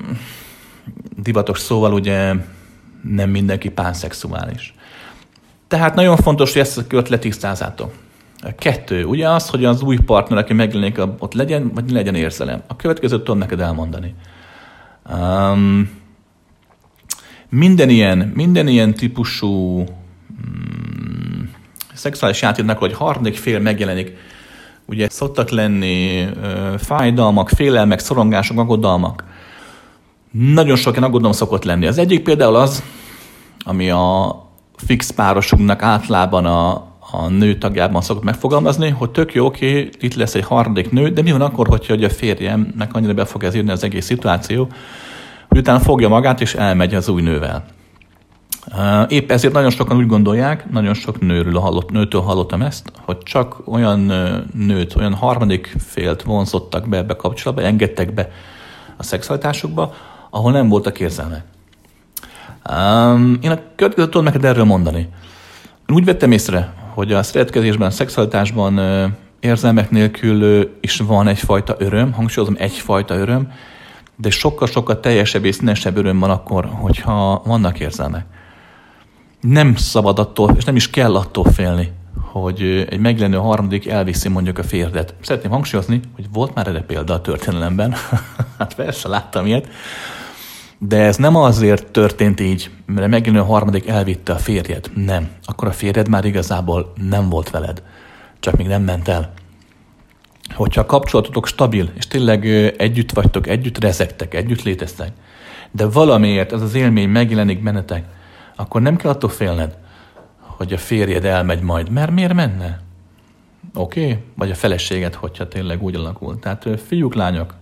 divatos szóval ugye nem mindenki pánszexuális. Tehát nagyon fontos, hogy ezt a kört letisztázzátok. 2. Ugye az, hogy az új partner, aki megjelenik, ott legyen, vagy legyen érzelem. A következőt tudom neked elmondani. Minden ilyen típusú szexuális játéknak, hogy harmadik fél megjelenik, ugye szoktak lenni fájdalmak, félelmek, szorongások, aggodalmak. Nagyon sok aggodalom szokott lenni. Az egyik például az, ami a fix párosunknak általában a nő tagjában szokott megfogalmazni, hogy tök jó, oké, itt lesz egy harmadik nő, de mi van akkor, hogyha a férjemnek annyira be fog ez írni az egész szituáció, hogy utána fogja magát és elmegy az új nővel. Épp ezért nagyon sokan úgy gondolják, nagyon sok nőtől hallottam ezt, hogy csak olyan nőt, olyan harmadik félt vonzottak be ebbe kapcsolatba, engedtek be a szexualitásukba, ahol nem voltak érzelmek. Én a következőt tudom neked erről mondani. Én úgy vettem észre, hogy a szeretkezésben, a szexualitásban érzelmek nélkül is van egyfajta öröm, hangsúlyozom, egyfajta öröm, de sokkal-sokkal teljesebb és színesebb öröm van akkor, hogyha vannak érzelmek. Nem szabad attól, és nem is kell attól félni, hogy egy megjelenő harmadik elviszi mondjuk a férdet. Szeretném hangsúlyozni, hogy volt már erre példa a történelemben. Hát persze láttam ilyet. De ez nem azért történt így, mert megjelenő harmadik elvitte a férjed. Nem. Akkor a férjed már igazából nem volt veled. Csak még nem ment el. Hogyha a kapcsolatotok stabil, és tényleg együtt vagytok, együtt rezegtek, együtt léteztek, de valamiért ez az élmény megjelenik bennetek, akkor nem kell attól félned, hogy a férjed elmegy majd. Mert miért menne? Oké? Vagy a feleséged, hogyha tényleg úgy alakul. Tehát fiúk, lányok,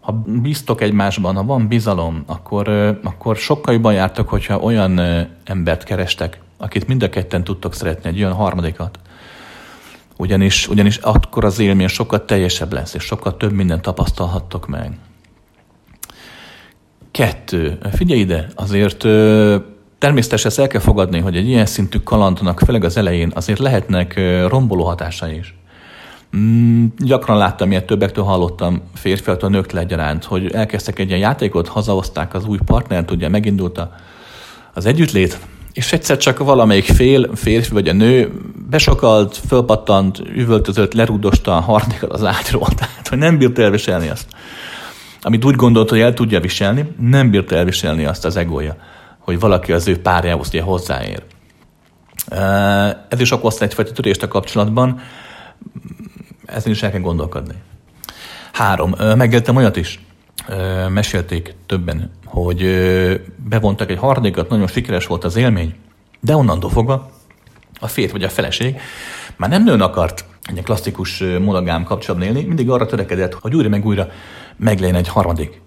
ha bíztok egymásban, ha van bizalom, akkor sokkal jobban jártok, hogyha olyan embert kerestek, akit mind a ketten tudtok szeretni, egy olyan harmadikat. Ugyanis akkor az élmény sokkal teljesebb lesz, és sokkal több mindent tapasztalhattok meg. 2. Figyelj ide, azért természetesen ezt el kell fogadni, hogy egy ilyen szintű kalandnak, főleg az elején, azért lehetnek romboló hatásai is. Gyakran láttam ilyet, többektől hallottam, férfiaktól, nőktől egyaránt, hogy elkezdtek egy ilyen játékot, hazahozták az új partnert, ugye megindult az együttlét, és egyszer csak valamelyik férfi vagy a nő besokalt, fölpattant, üvöltözött, lerúgdosta a harmadikat az ágyról, tehát hogy nem bírta elviselni azt. Amit úgy gondolt, hogy el tudja viselni, nem bírta elviselni azt az egója, hogy valaki az ő párjához hozzáér. Ez is okozta egyfajta törést a kapcsolatban, ezen is el kell gondolkodni. 3. Megéltem olyat is. Mesélték többen, hogy bevontak egy harmadikat, nagyon sikeres volt az élmény, de onnantól fogva a férj vagy a feleség már nem nőn akart egy klasszikus monogám kapcsolatban élni, mindig arra törekedett, hogy újra meglegyen egy harmadik.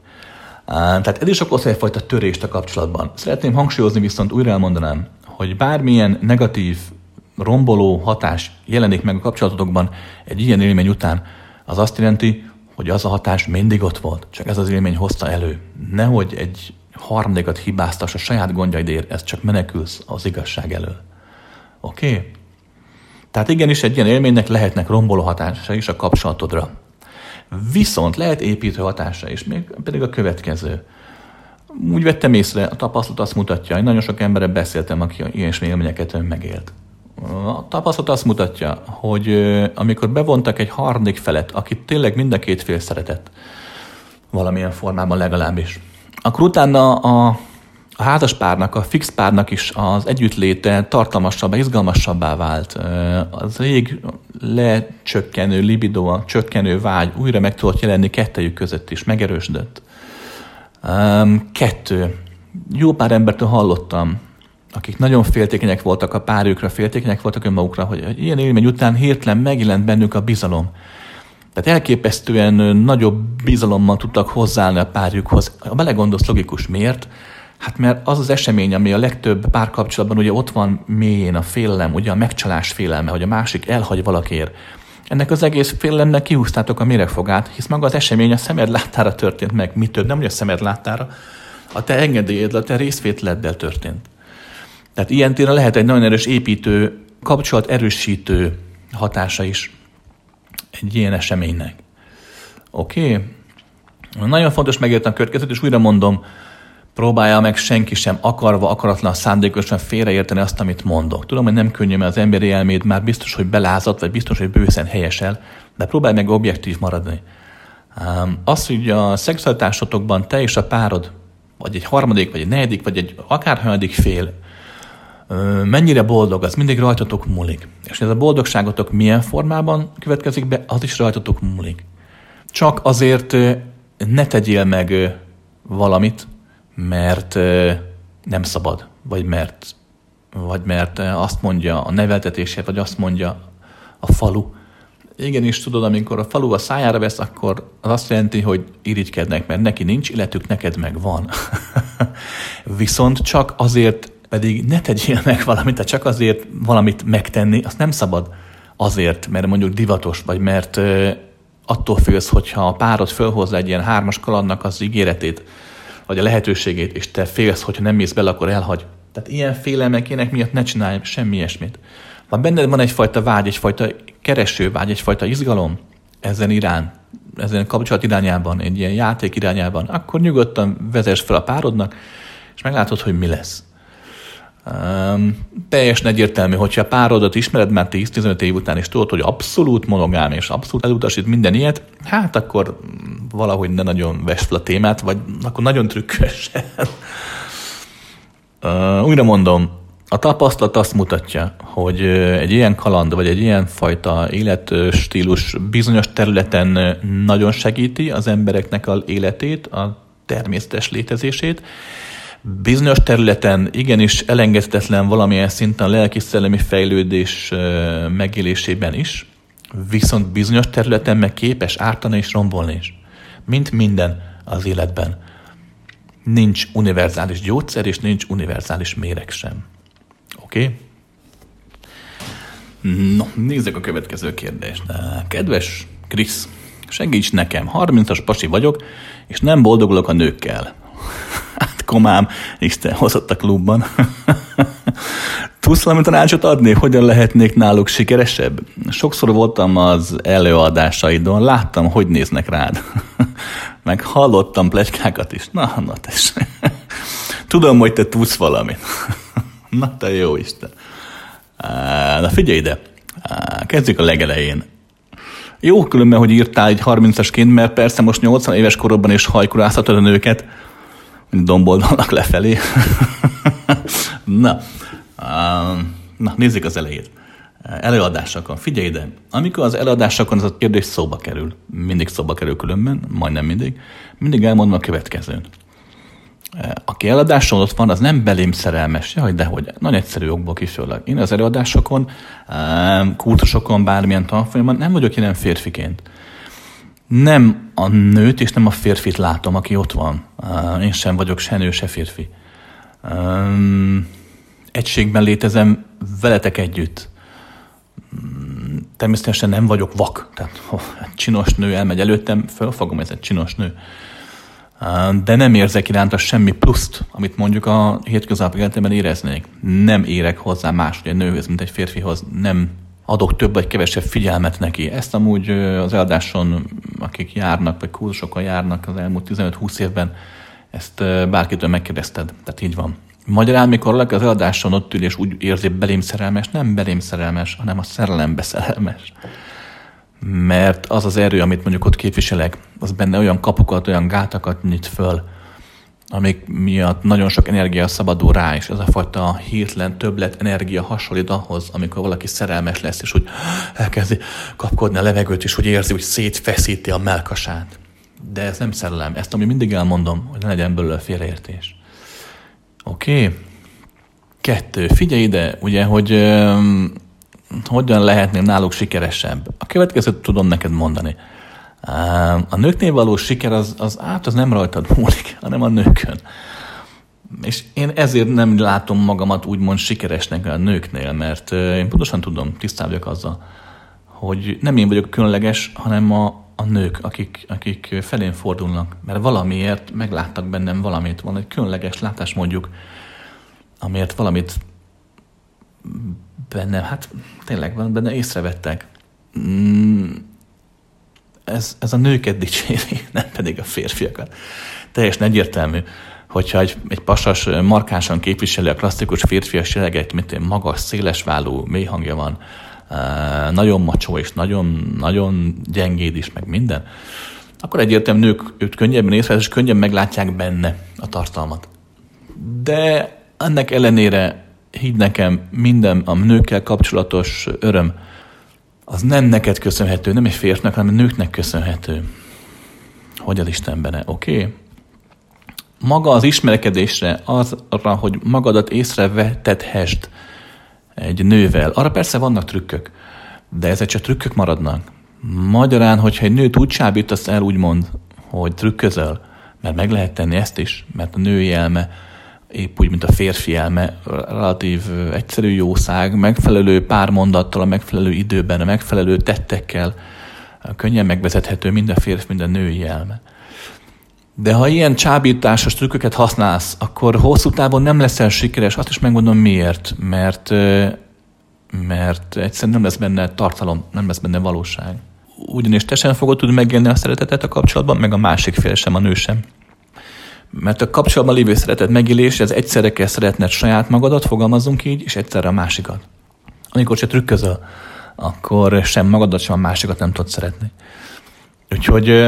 Tehát ez is okoz egyfajta törést a kapcsolatban. Szeretném hangsúlyozni, viszont újra elmondanám, hogy bármilyen negatív, romboló hatás jelenik meg a kapcsolatokban egy ilyen élmény után, az azt jelenti, hogy az a hatás mindig ott volt, csak ez az élmény hozta elő. Nehogy egy harmadikat hibáztass a saját gondjaidért, ez csak menekülsz az igazság elől. Oké? Tehát igenis egy ilyen élménynek lehetnek romboló hatása is a kapcsolatodra. Viszont lehet építő hatása is, még pedig a következő. Úgy vettem észre, a tapasztalat azt mutatja, hogy nagyon sok emberre beszéltem, aki ilyesmi élményeket megélt. A tapasztalat azt mutatja, hogy amikor bevontak egy harmadik felet, akit tényleg mind a két fél szeretett, valamilyen formában legalábbis, akkor utána a házaspárnak, a fix párnak is az együttléte tartalmasabbá, izgalmasabbá vált. Az rég lecsökkenő libido, a csökkenő vágy újra meg tudott jelenni kettejük között is, megerősödött. 2. Jó pár embertől hallottam, akik nagyon féltékenyek voltak a párjukra, féltékenyek voltak önmagukra, hogy ilyen élmény után hirtelen megjelent bennük a bizalom. Tehát elképesztően nagyobb bizalommal tudtak hozzáállni a párjukhoz. Ha belegondolsz, logikus, miért? Hát mert az az esemény, ami a legtöbb párkapcsolatban ugye ott van mélyén a félelem, ugye a megcsalás félelme, hogy a másik elhagy valakiért. Ennek az egész félelemnek kihúztátok a méregfogát, hisz maga az esemény a szemed láttára történt meg. Mi több, nem ugye a szemed láttára, a te engedélyed, a te részvétleddel történt. Tehát ilyen téren lehet egy nagyon erős építő, kapcsolat erősítő hatása is egy ilyen eseménynek. Oké? Nagyon fontos megérteni a következőt, és újra mondom, próbálja meg senki sem akarva, akaratlan, szándékosan félreérteni azt, amit mondok. Tudom, hogy nem könnyű, mert az emberi elméd már biztos, hogy belázadt, vagy biztos, hogy bőszen helyesel, de próbálj meg objektív maradni. Az, hogy a szexualitásotokban te és a párod, vagy egy harmadik, vagy egy negyedik, vagy egy akárhanyadik fél, mennyire boldog, az mindig rajtatok múlik. És ez a boldogságotok milyen formában következik be, az is rajtatok múlik. Csak azért ne tegyél meg valamit, mert nem szabad. vagy mert azt mondja a neveltetése, vagy azt mondja a falu. Igenis, tudod, amikor a falu a szájára vesz, akkor az azt jelenti, hogy irigykednek, mert neki nincs illetük, neked meg van. Viszont csak azért pedig ne tegyél meg valamit, tehát csak azért valamit megtenni, azt nem szabad azért, mert mondjuk divatos vagy, mert attól félsz, hogyha a párod fölhozza egy ilyen hármas kalandnak az ígéretét, vagy a lehetőségét, és te félsz, hogyha nem mész bele, akkor elhagy. Tehát ilyen félelmek, ilyenek miatt ne csinálj semmi ilyesmit. Van benned van egyfajta vágy, egyfajta keresővágy, egyfajta izgalom ezen kapcsolat irányában, egy ilyen játék irányában, akkor nyugodtan vezess fel a párodnak, és meglátod, hogy mi lesz. Teljesen egyértelmű, hogyha a párodat ismered már 10-15 év után, és tudod, hogy abszolút monogám, és abszolút elutasít minden ilyet, hát akkor valahogy ne nagyon vesd fel a témát, vagy akkor nagyon trükkösen. Újra mondom, a tapasztalat azt mutatja, hogy egy ilyen kaland, vagy egy ilyen fajta életstílus bizonyos területen nagyon segíti az embereknek az életét, a természetes létezését. Bizonyos területen igenis elengedhetetlen valamilyen szinten a lelki-szellemi fejlődés megélésében is, viszont bizonyos területen meg képes ártani és rombolni is. Mint minden az életben. Nincs univerzális gyógyszer, és nincs univerzális méreg sem. Oké? No, nézzük a következő kérdést. Kedves Krisz, segíts nekem, 30-as pasi vagyok, és nem boldogulok a nőkkel. Hát komám, Isten hozott a klubban. Tudsz valami tanácsot adni, hogyan lehetnék náluk sikeresebb? Sokszor voltam az előadásaidon, láttam, hogy néznek rád. Meg hallottam pletykákat is. Na tess. Tudom, hogy te tudsz valamit. Na te jó Isten. Na figyelj ide. Kezdjük a legelején. Jó különben, hogy írtál egy 30-asként, mert persze most 80 éves korodban is hajkurázhatod a nőket, hogy domboldalnak lefelé. Na, nézzük az elejét. Előadásokon. Figyelj ide, amikor az előadásokon ez a kérdés szóba kerül, mindig szóba kerül különben, majdnem mindig elmondom a következőn. Aki előadáson ott van, az nem belém szerelmes, jaj, dehogy, nagyon egyszerű okból kifolyólag. Én az előadásokon, kultusokon, bármilyen tanfolyamon nem vagyok jelen férfiként. Nem a nőt és nem a férfit látom, aki ott van. Én sem vagyok se nő, se férfi. Egységben létezem veletek együtt. Természetesen nem vagyok vak. Tehát ha egy csinos nő elmegy előttem, fölfogom, ez egy csinos nő. De nem érzek iránta semmi pluszt, amit mondjuk a hétköznapi életemben éreznék. Nem érek hozzá máshogy egy nőhöz, mint egy férfihoz. Nem adok több vagy kevesebb figyelmet neki. Ezt amúgy az eladáson, akik járnak, vagy kurzusokkal járnak az elmúlt 15-20 évben, ezt bárkitől megkérdezted. Tehát így van. Magyarán, mikor valaki az eladáson ott ül, és úgy érzi belém szerelmes, nem belém szerelmes, hanem a szerelembe szerelmes. Mert az az erő, amit mondjuk ott képviselek, az benne olyan kapukat, olyan gátakat nyit föl, amik miatt nagyon sok energia szabadul rá, és ez a fajta hirtelen többlet energia hasonlít ahhoz, amikor valaki szerelmes lesz, és úgy elkezdi kapkodni a levegőt, és úgy érzi, hogy szétfeszíti a mellkasát. De ez nem szerelem. Ezt, ami mindig elmondom, hogy ne legyen belőle félreértés. Oké. 2. Figyelj ide, ugye, hogy hogyan lehetnél náluk sikeresebb. A következőt tudom neked mondani. A nőknél való siker az nem rajtad múlik, hanem a nőkön. És én ezért nem látom magamat úgymond sikeresnek a nőknél, mert én pontosan tudom, tisztában vagyok azzal, hogy nem én vagyok különleges, hanem a nők, akik felén fordulnak, mert valamiért megláttak bennem valamit, van egy különleges látás mondjuk, amiért valamit bennem, hát tényleg van, benne észrevettek. Ez a nőket dicséri, nem pedig a férfiakat. Teljesen egyértelmű, hogyha egy pasas markánsan képviseli a klasszikus férfias jeleget, mint egy magas, szélesvállú, mély hangja van, nagyon macsó és nagyon, nagyon gyengéd is, meg minden, akkor egyértelmű nők őt könnyebben észrevettek, és könnyen meglátják benne a tartalmat. De ennek ellenére higgy nekem, minden a nőkkel kapcsolatos öröm az nem neked köszönhető, nem egy férfinak, hanem a nőknek köszönhető. Hogy az Isten benne, oké? maga az ismerkedésre, arra, hogy magadat észrevetethesd egy nővel, arra persze vannak trükkök, de ezek csak trükkök maradnak. Magyarán, hogyha egy nőt úgy csábítasz el, úgymond, hogy trükközel, mert meg lehet tenni ezt is, mert a női elme, épp úgy, mint a férfi elme, relatív egyszerű jószág, megfelelő pár mondattal, a megfelelő időben, a megfelelő tettekkel, könnyen megvezethető mind a férfi, mind a női elme. De ha ilyen csábításos trükköket használsz, akkor hosszú távon nem leszel sikeres, azt is megmondom miért, mert egyszerűen nem lesz benne tartalom, nem lesz benne valóság. Ugyanis te sem fogod tudni megélni a szeretetet a kapcsolatban, meg a másik fél sem, a nő sem. Mert a kapcsolatban lévő szeretet megélése, ez egyszerre kell szeretned saját magadat, fogalmazzunk így, és egyszerre a másikat. Amikor se trükközöl, akkor sem magadat, sem a másikat nem tudod szeretni. Úgyhogy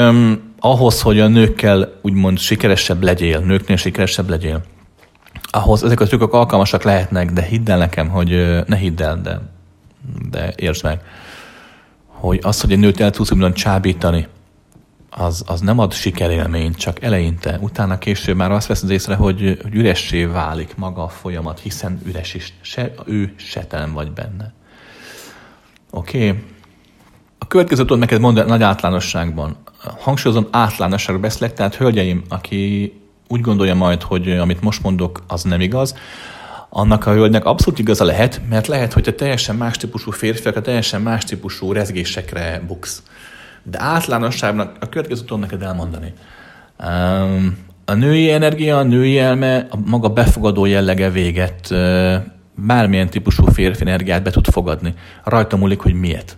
ahhoz, hogy a nőkkel úgymond sikeresebb legyél, nőknél sikeresebb legyél, ahhoz ezek a trükkök alkalmasak lehetnek, de hidd el nekem, hogy ne hidd el, de értsd meg, hogy az, hogy egy nőt el tudsz úgymond csábítani, az nem ad sikerélményt, csak eleinte. Utána később már azt veszed észre, hogy üressé válik maga a folyamat, hiszen üres is, se ő, se te nem vagy benne. Oké. A következőt tudom neked mondani nagy általánosságban. Hangsúlyozom, általánosságban beszélek, tehát hölgyeim, aki úgy gondolja majd, hogy amit most mondok, az nem igaz, annak a hölgynek abszolút igaza lehet, mert lehet, hogy te teljesen más típusú férfiakra, teljesen más típusú rezgésekre buksz. De általánosságban a következőt tudom neked elmondani. A női energia, a női elme, a maga befogadó jellege véget, bármilyen típusú férfi energiát be tud fogadni. Rajta múlik, hogy miért.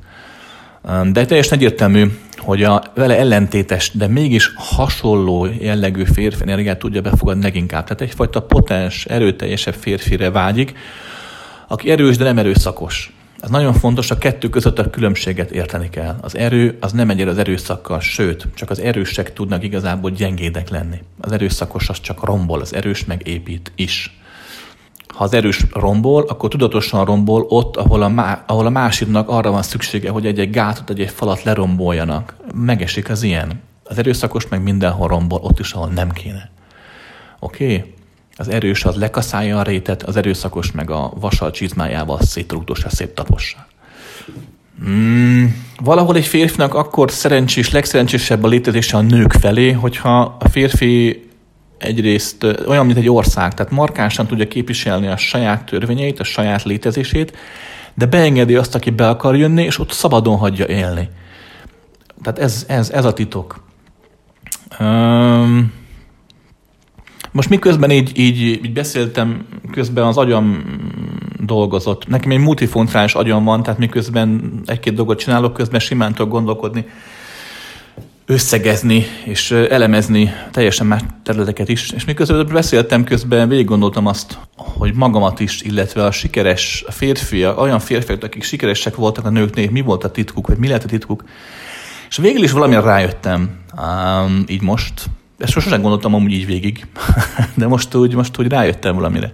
De teljesen egyértelmű, hogy a vele ellentétes, de mégis hasonló jellegű férfi energiát tudja befogadni leginkább. Tehát egyfajta potens, erőteljesebb férfire vágyik, aki erős, de nem erőszakos. Ez nagyon fontos, a kettő között a különbséget érteni kell. Az erő az nem egyenlő az erőszakkal, sőt, csak az erősek tudnak igazából gyengédek lenni. Az erőszakos az csak rombol, az erős megépít is. Ha az erős rombol, akkor tudatosan rombol ott, ahol a másiknak arra van szüksége, hogy egy-egy gátot, egy-egy falat leromboljanak. Megesik az ilyen. Az erőszakos meg mindenhol rombol, ott is, ahol nem kéne. Oké? Az erős az lekaszálja a rétet, az erőszakos meg a vasal csizmájával szétrúgdossa, széttapossa. Valahol egy férfinak akkor legszerencsésebb a létezése a nők felé, hogyha a férfi egyrészt olyan, mint egy ország, tehát markánsan tudja képviselni a saját törvényeit, a saját létezését, de beengedi azt, aki be akar jönni, és ott szabadon hagyja élni. Tehát ez a titok. Most miközben így beszéltem, közben az agyam dolgozott. Nekem egy multifunkcionális agyam van, tehát miközben egy-két dolgot csinálok, közben simán tudok gondolkodni, összegezni és elemezni teljesen más területeket is. És miközben beszéltem, közben végig gondoltam azt, hogy magamat is, illetve a sikeres férfiak, olyan férfiak, akik sikeresek voltak a nőknél, mi volt a titkuk, vagy mi lehet a titkuk. És végül is valamire rájöttem, így most. Ezt sosem gondoltam amúgy így végig, de most úgy rájöttem valamire.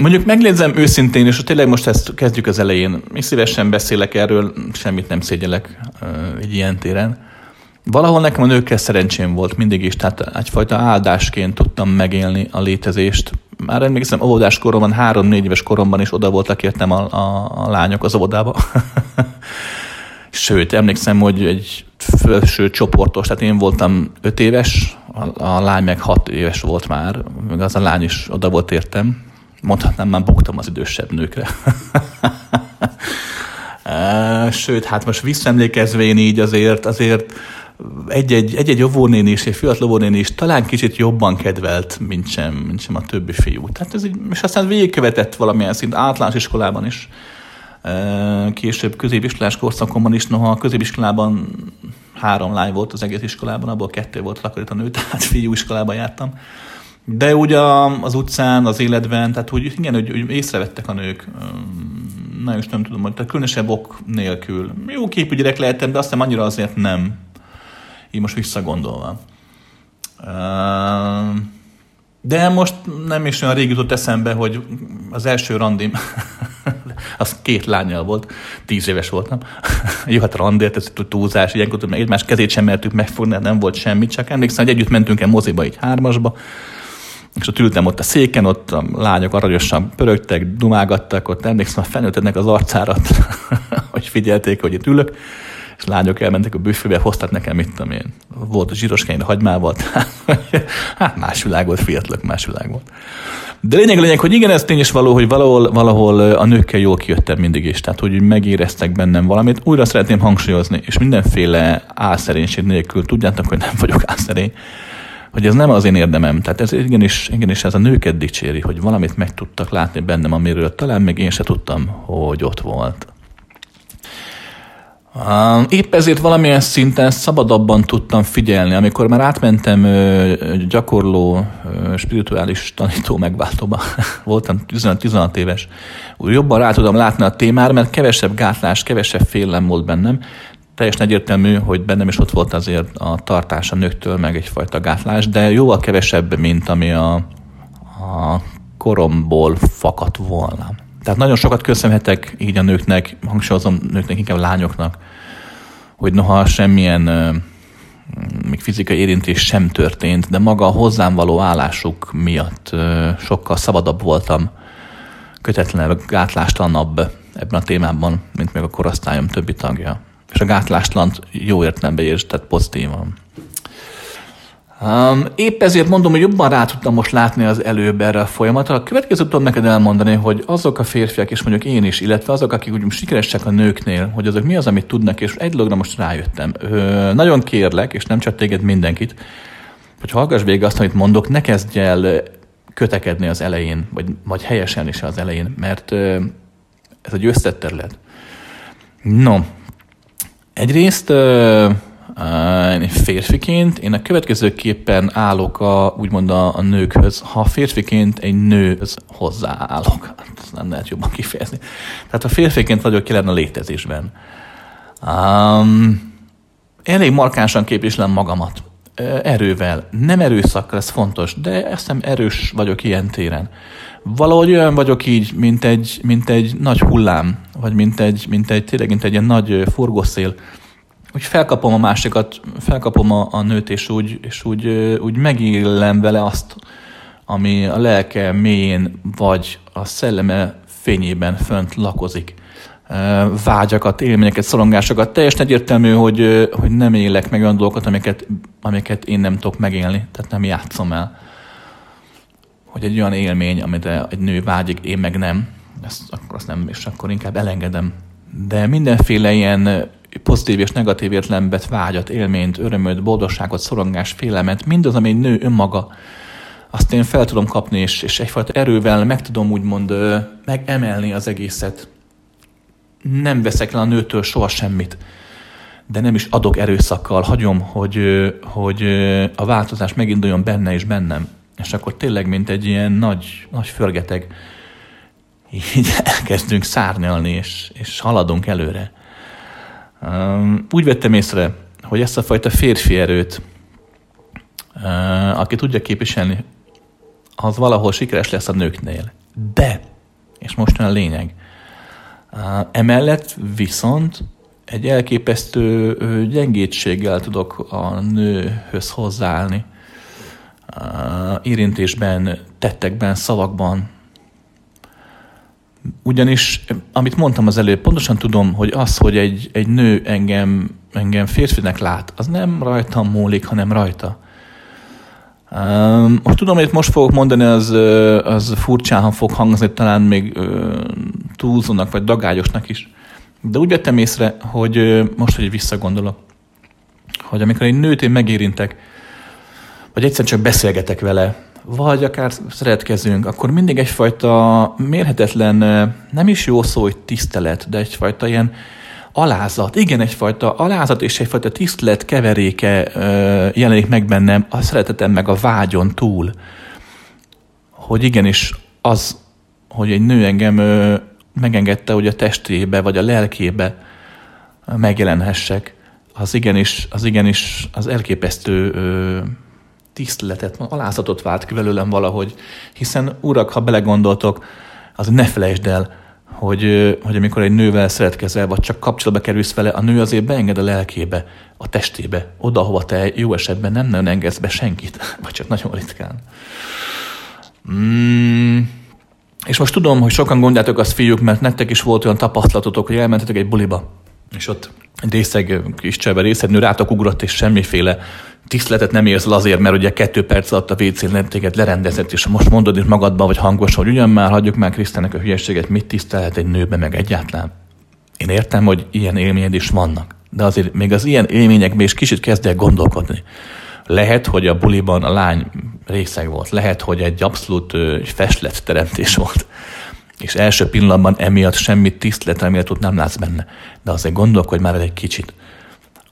Mondjuk megnézem őszintén, és tényleg most ezt kezdjük az elején. Én szívesen beszélek erről, semmit nem szégyellek egy ilyen téren. Valahol nekem a nőkkel szerencsém volt mindig is, tehát egyfajta áldásként tudtam megélni a létezést. Már emlékszem, óvodás koromban, 3-4 éves koromban is oda voltak értem a lányok az óvodába. Sőt, emlékszem, hogy egy felső csoportos, tehát én voltam 5 éves, a lány meg 6 éves volt már, meg az a lány is oda volt értem. Mondhatnám, már buktam az idősebb nőkre. Sőt, hát most visszaemlékezvén így azért egy-egy óvónéni is, egy fiatal óvónéni is talán kicsit jobban kedvelt, mint sem a többi fiú. Tehát ez így, és aztán végigkövetett valamilyen szint általános iskolában is, később középiskolás korszakomban is, noha a középiskolában 3 lány volt az egész iskolában, abból 2 volt lakarítanő, tehát fiúiskolában jártam. De ugye az utcán, az életben, tehát úgy, igen, úgy észrevettek a nők, na is nem tudom, hogy különösebb ok nélkül. Jó képű gyerek lehetem, de aztán annyira azért nem. Így most visszagondolva. De most nem is olyan rég jutott eszembe, hogy az első randim az két lányjal volt, 10 éves voltam. Jó, hát randért, ez túlzás, ilyenkor meg egymás kezét sem mertük megfogni, nem volt semmi, csak emlékszem, hogy együtt mentünk el moziba, így 3-asba, és ott ültem ott a széken, ott a lányok aranyosan pörögtek, dumálgattak, ott emlékszem a felnőtteknek az arcára, hogy figyelték, hogy itt ülök, és lányok elmentek a büfébe, hoztak nekem, mit tudom én, volt zsíros kenyér hagymával, hát más világ volt, fiatalok, más világ volt. De lényeg, hogy igen, ez tény is való, hogy valahol a nőkkel jól kijöttem mindig is, tehát hogy megéreztek bennem valamit. Újra szeretném hangsúlyozni, és mindenféle álszerénység nélkül, tudjátok, hogy nem vagyok álszerény, hogy ez nem az én érdemem. Tehát ez igenis ez a nőket dicséri, hogy valamit meg tudtak látni bennem, amiről talán még én se tudtam, hogy ott volt. Épp ezért valamilyen szinten szabadabban tudtam figyelni. Amikor már átmentem gyakorló, spirituális tanító megváltóba, voltam 16 éves, úgy jobban rá tudtam látni a témára, mert kevesebb gátlás, kevesebb félelem volt bennem. Teljesen egyértelmű, hogy bennem is ott volt azért a tartás a nőktől, meg egyfajta gátlás, de jóval kevesebb, mint ami a koromból fakadt volna. Tehát nagyon sokat köszönhetek így a nőknek, hangsúlyozom nőknek, inkább lányoknak, hogy noha semmilyen még fizikai érintés sem történt, de maga a hozzám való állásuk miatt sokkal szabadabb voltam, kötetlenebb, gátlástalanabb ebben a témában, mint még a korosztályom többi tagja. És agátlástant jó értelemben értsd, tehát pozitívan. Épp ezért mondom, hogy jobban rá tudtam most látni az előbb erre a folyamatra. A következőt tudom neked elmondani, hogy azok a férfiak, és mondjuk én is, illetve azok, akik úgy sikeresek a nőknél, hogy azok mi az, amit tudnak, és egy dologra most rájöttem. Nagyon kérlek, és nem csak téged, mindenkit, hogy hallgass végig azt, amit mondok, ne kezdj el kötekedni az elején, vagy helyesen is az elején, mert ez egy összetett terület. No, egyrészt... férfiként én a következőképpen állok úgymond a nőkhöz, ha férfiként egy nőhöz hozzáállok. Ezt nem lehet jobban kifejezni. Tehát ha férfiként vagyok jelen a létezésben. Elég markánsan képviselem magamat. Erővel. Nem erőszakkal, ez fontos, de azt hiszem erős vagyok ilyen téren. Valahogy olyan vagyok így, mint egy nagy hullám, vagy tényleg mint egy ilyen nagy forgószél. Úgy felkapom a másikat, felkapom a nőt, és úgy megélem vele azt, ami a lelke mélyén, vagy a szelleme fényében fönt lakozik. Vágyakat, élményeket, szorongásokat. Teljesen egyértelmű, hogy nem élek meg olyan dolgokat, amiket én nem tudok megélni, tehát nem játszom el. Hogy egy olyan élmény, amit egy nő vágyik, én meg nem. Azt nem, és akkor inkább elengedem. De mindenféle ilyen pozitív és negatív értelemben vágyat, élményt, örömöt, boldogságot, szorongást, félelmet, mindaz, ami egy nő önmaga, azt én fel tudom kapni, és egyfajta erővel meg tudom úgymond megemelni az egészet. Nem veszek le a nőtől soha semmit, de nem is adok erőszakkal, hagyom, hogy a változás meginduljon benne és bennem. És akkor tényleg, mint egy ilyen nagy förgeteg, így elkezdünk szárnyalni, és haladunk előre. Úgy vettem észre, hogy ezt a fajta férfi erőt, aki tudja képviselni, az valahol sikeres lesz a nőknél. De, és most jön a lényeg, emellett viszont egy elképesztő gyengétséggel tudok a nőhöz hozzáállni. Érintésben, tettekben, szavakban. Ugyanis, amit mondtam az előbb, pontosan tudom, hogy az, hogy egy nő engem férfinek lát, az nem rajtam múlik, hanem rajta. Most tudom, hogy most fogok mondani, az furcsán fog hangzni, talán még túlzónak vagy dagályosnak is. De úgy vettem észre, hogy most, hogy visszagondolok, hogy amikor egy nőt én megérintek, vagy egyszer csak beszélgetek vele, vagy akár szeretkezünk, akkor mindig egyfajta mérhetetlen, nem is jó szó, hogy tisztelet, de egyfajta ilyen alázat. Igen, egyfajta alázat és egyfajta tisztelet keveréke jelenik meg bennem a szeretetem meg a vágyon túl. Hogy igenis az, hogy egy nő engem megengedte, hogy a testébe vagy a lelkébe megjelenhessek, az igenis az elképesztő tiszteletet, alázatot vált ki belőlem valahogy, hiszen urak, ha belegondoltok, az ne felejtsd el, hogy amikor egy nővel szeretkezel, vagy csak kapcsolatba kerülsz vele, a nő azért beenged a lelkébe, a testébe, oda, hova te jó esetben nem nagyon engedsz be senkit, vagy csak nagyon ritkán. És most tudom, hogy sokan gondoljátok azt, fiúk, mert nektek is volt olyan tapasztalatotok, hogy elmentetek egy buliba, és ott egy részeg, kis csebe részeg nő rátok ugrott, és semmiféle tiszteletet nem érzel azért, mert ugye 2 perc alatt a WC-n téged lerendezett, és most mondod is magadban, vagy hangosan, hogy ugyan már, hagyjuk már Krisztiánnak a hülyeséget, mit tisztelhet egy nőbe meg egyáltalán. Én értem, hogy ilyen élményed is vannak, de azért még az ilyen élményekben is kicsit kezd el gondolkodni. Lehet, hogy a buliban a lány részeg volt, lehet, hogy egy abszolút festletteremtés volt, és első pillanatban emiatt semmi tiszteletre, emiatt ott nem látsz benne. De azért gondolkodj már egy kicsit.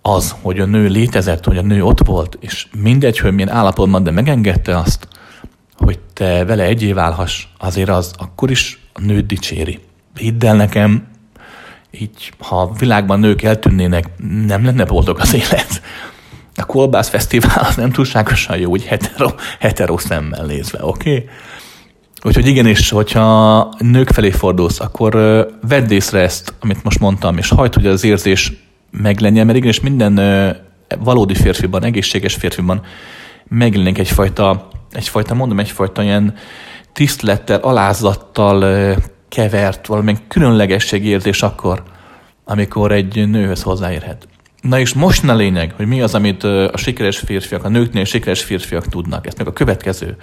Az, hogy a nő létezett, hogy a nő ott volt, és mindegy, hogy milyen állapotban, de megengedte azt, hogy te vele egyé válhass, azért az akkor is a nőt dicséri. Hidd el nekem, így, ha a világban nők eltűnnének, nem lenne boldog az élet. A Kolbász Fesztivál az nem túlságosan jó, úgy hetero szemmel nézve, oké? Úgyhogy igenis, hogyha nők felé fordulsz, akkor vedd észre ezt, amit most mondtam, és hagyd, hogy az érzés meglenjen, mert igenis minden valódi férfiban, egészséges férfiban megjelenik egyfajta ilyen tisztelettel, alázattal kevert, valamilyen különlegességérzés akkor, amikor egy nőhöz hozzáérhet. Na és most ne lényeg, hogy mi az, amit a sikeres férfiak, a nőknél sikeres férfiak tudnak. Ez meg a következő.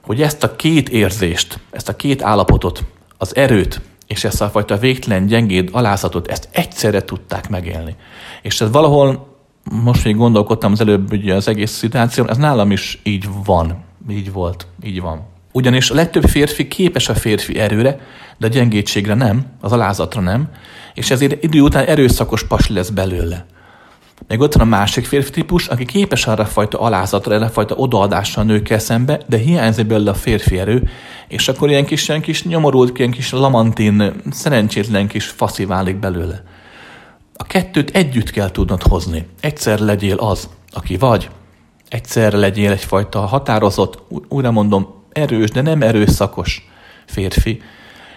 Hogy ezt a két érzést, ezt a két állapotot, az erőt, és ezt a fajta végtelen gyengéd alázatot, ezt egyszerre tudták megélni. És ez valahol, most még gondolkodtam az előbb ugye az egész szituáción, ez nálam is így van, így volt, így van. Ugyanis a legtöbb férfi képes a férfi erőre, de a gyengétségre nem, az alázatra nem, és ezért idő után erőszakos pasi lesz belőle. Még ott van a másik férfi típus, aki képes arra fajta alázatra, erre fajta odaadásra a nőkkel szembe, de hiányzik belőle a férfi erő, és akkor ilyen kis nyomorult, ilyen kis lamantin, szerencsétlen kis faszi válik belőle. A kettőt együtt kell tudnod hozni. Egyszer legyél az, aki vagy. Egyszer legyél egyfajta határozott, újra mondom, erős, de nem erőszakos férfi.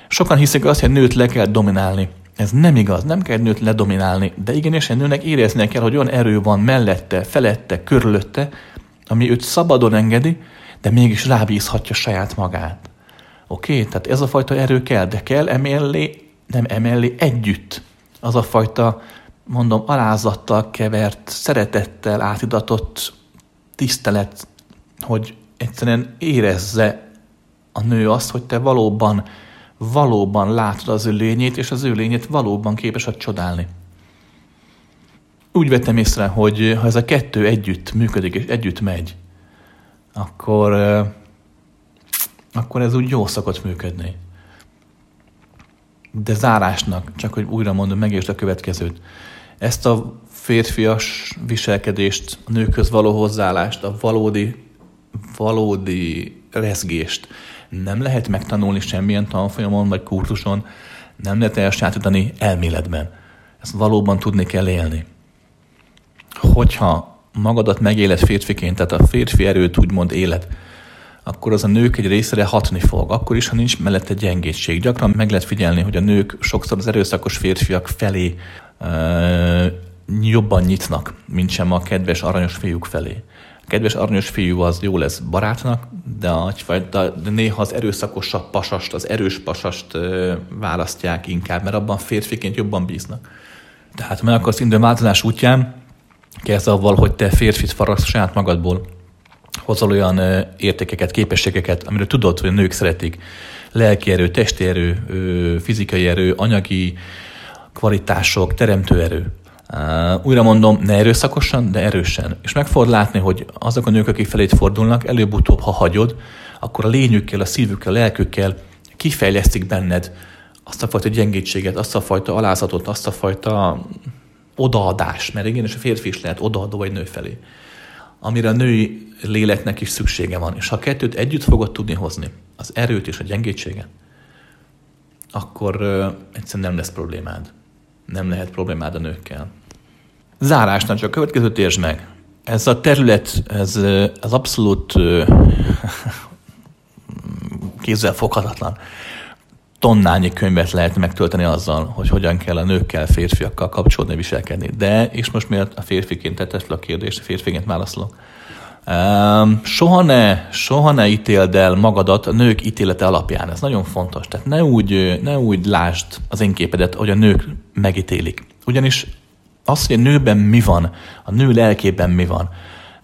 Sokan hiszik azt, hogy nőt le kell dominálni. Ez nem igaz, nem kell nőt ledominálni, de igenis egy nőnek éreznie kell, hogy olyan erő van mellette, felette, körülötte, ami őt szabadon engedi, de mégis rábízhatja saját magát. Oké? Tehát ez a fajta erő kell, de kell emellé együtt. Az a fajta, mondom, alázattal kevert, szeretettel átidatott tisztelet, hogy egyszerűen érezze a nő azt, hogy te valóban látod az ő lényét, és az ő lényét valóban képes a csodálni. Úgy vettem észre, hogy ha ez a kettő együtt működik, és együtt megy, akkor ez úgy jó szokott működni. De zárásnak, csak hogy újra mondom, megértsd a következőt. Ezt a férfias viselkedést, a nőkhöz való hozzáállást, a valódi rezgést nem lehet megtanulni semmilyen tanfolyamon vagy kurzuson, nem lehet elsajátítani elméletben. Ezt valóban tudni kell élni. Hogyha magadat megéled férfiként, tehát a férfi erőt úgymond éled, akkor az a nők egy részére hatni fog. Akkor is, ha nincs mellette gyengétség. Gyakran meg lehet figyelni, hogy a nők sokszor az erőszakos férfiak felé jobban nyitnak, mint sem a kedves, aranyos fiúk felé. Kedves aranyos fiú az jó lesz barátnak, de néha az erőszakosabb pasast, az erős pasast választják inkább, mert abban férfiként jobban bíznak. Tehát meg akarsz indulni változás útján, kezd avval, hogy te férfit faragsz saját magadból, hozol olyan értékeket, képességeket, amiről tudod, hogy a nők szeretik. Lelki erő, testi erő, fizikai erő, anyagi kvalitások, teremtő erő. Újra mondom, ne erőszakosan, de erősen. És meg fogod látni, hogy azok a nők, akik felét fordulnak, előbb-utóbb, ha hagyod, akkor a lényükkel, a szívükkel, a lelkükkel kifejlesztik benned azt a fajta gyengétséget, azt a fajta alázatot, azt a fajta odaadást, mert igenis a férfi is lehet odaadó egy nő felé, amire a női léleknek is szüksége van. És ha kettőt együtt fogod tudni hozni, az erőt és a gyengétséget, akkor egyszerűen nem lesz problémád. Nem lehet problémád a nőkkel. Zárásnál csak a következőt értsd meg. Ez a terület, ez abszolút kézzelfoghatatlan. tonnányi könyvet lehet megtölteni azzal, hogy hogyan kell a nőkkel, férfiakkal kapcsolódni, viselkedni. De, és most miért a férfiként tetted fel a kérdést, a férfiként válaszolok. Soha ne ítéld el magadat a nők ítélete alapján. Ez nagyon fontos. Tehát ne úgy lásd az én képedet, hogy a nők megítélik. Ugyanis az, hogy a nőben mi van, a nő lelkében mi van,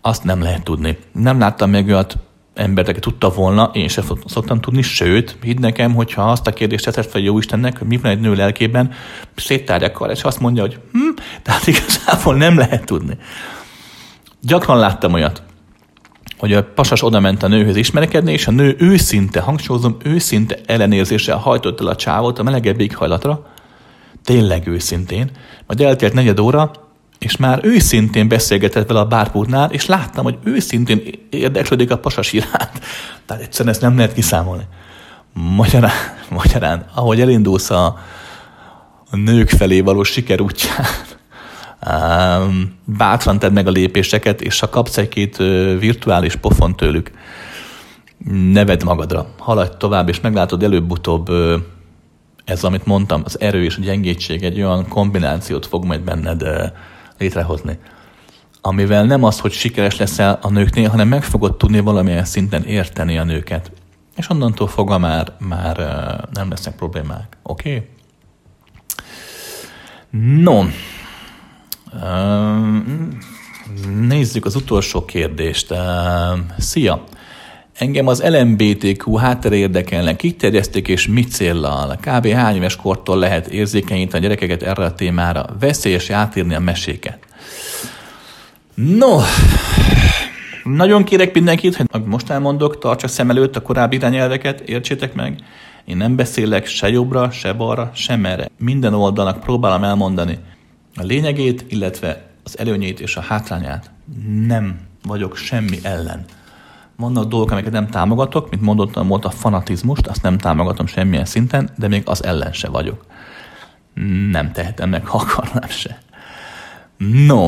azt nem lehet tudni. Nem láttam még olyat embert, aki tudta volna, én sem szoktam tudni, sőt, hidd nekem, hogyha azt a kérdést teszed fel jó Istennek, hogy mi van egy nő lelkében, széttárják arra, és azt mondja, hogy tehát igazából nem lehet tudni. Gyakran láttam olyat, hogy a pasas odament a nőhöz ismerkedni, és a nő őszinte, hangsúlyozom, őszinte ellenérzéssel hajtott el a csávót a melegebb éghajlatra, tényleg őszintén, majd eltért negyed óra, és már őszintén beszélgetett vele a bárpultnál, és láttam, hogy őszintén érdeklődik a pasas iránt. Tehát egyszerűen ezt nem lehet kiszámolni. Magyarán, ahogy elindulsz a nők felé való siker útján, bátran tedd meg a lépéseket, és ha kapsz egy-két virtuális pofon tőlük, ne vedd magadra. Haladj tovább, és meglátod előbb-utóbb ez, amit mondtam, az erő és a gyengétség egy olyan kombinációt fog majd benned létrehozni, amivel nem az, hogy sikeres leszel a nőknél, hanem meg fogod tudni valamilyen szinten érteni a nőket. És onnantól fogva már nem lesznek problémák. Oké? No. Nézzük az utolsó kérdést. Szia! Engem az LMBTQ háttere érdekelne, kik terjesztik és mit céllal? Kb. Hány éves kortól lehet érzékenyíteni a gyerekeket erre a témára? Veszélyes átírni a meséket? No, nagyon kérek mindenkit, hogy most elmondok, tartsak szem előtt a korábbi irányelveket, értsétek meg. Én nem beszélek se jobbra, se balra, se merre. Minden oldalnak próbálom elmondani a lényegét, illetve az előnyét és a hátrányát. Nem vagyok semmi ellen. Vannak dolgok, amiket nem támogatok, mint mondottam volt a fanatizmust, azt nem támogatom semmilyen szinten, de még az ellen se vagyok. Nem tehetem meg, ha akarnám se. No,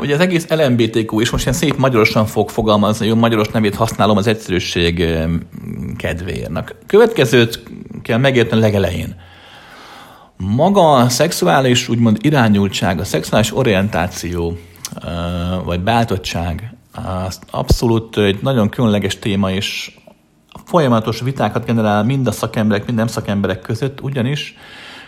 ugye az egész LMBTQ, és most ilyen szép magyarosan fog fogalmazni, jó magyaros nevét használom az egyszerűség kedvéért. Következőt kell megérteni legelején. Maga a szexuális, úgymond irányultság, a szexuális orientáció, vagy beálltottság, az abszolút egy nagyon különleges téma, és folyamatos vitákat generál mind a szakemberek, mind nem szakemberek között, ugyanis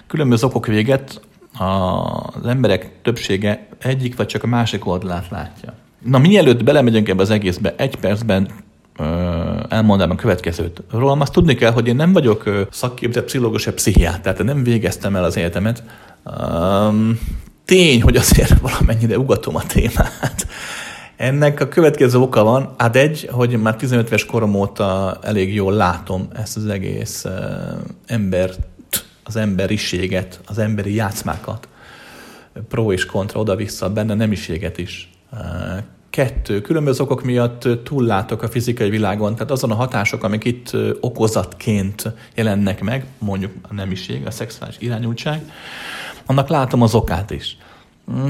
különböző okok véget az emberek többsége egyik vagy csak a másik oldalát látja. Na, mielőtt belemegyünk ebbe az egészbe, egy percben elmondám a következőt. Rólam azt tudni kell, hogy én nem vagyok szakképzett pszichológus, se pszichiáter, nem végeztem el az életemet. Tény, hogy azért valamennyire ugatom a témát. Ennek a következő oka van, hogy már 15 éves korom óta elég jól látom ezt az egész embert, az emberiséget, az emberi játszmákat, pro és kontra, oda-vissza, benne nemiséget is. Kettő, különböző okok miatt túllátok a fizikai világon, tehát azon a hatások, amik itt okozatként jelennek meg, mondjuk a nemiség, a szexuális irányultság, annak látom az okát is.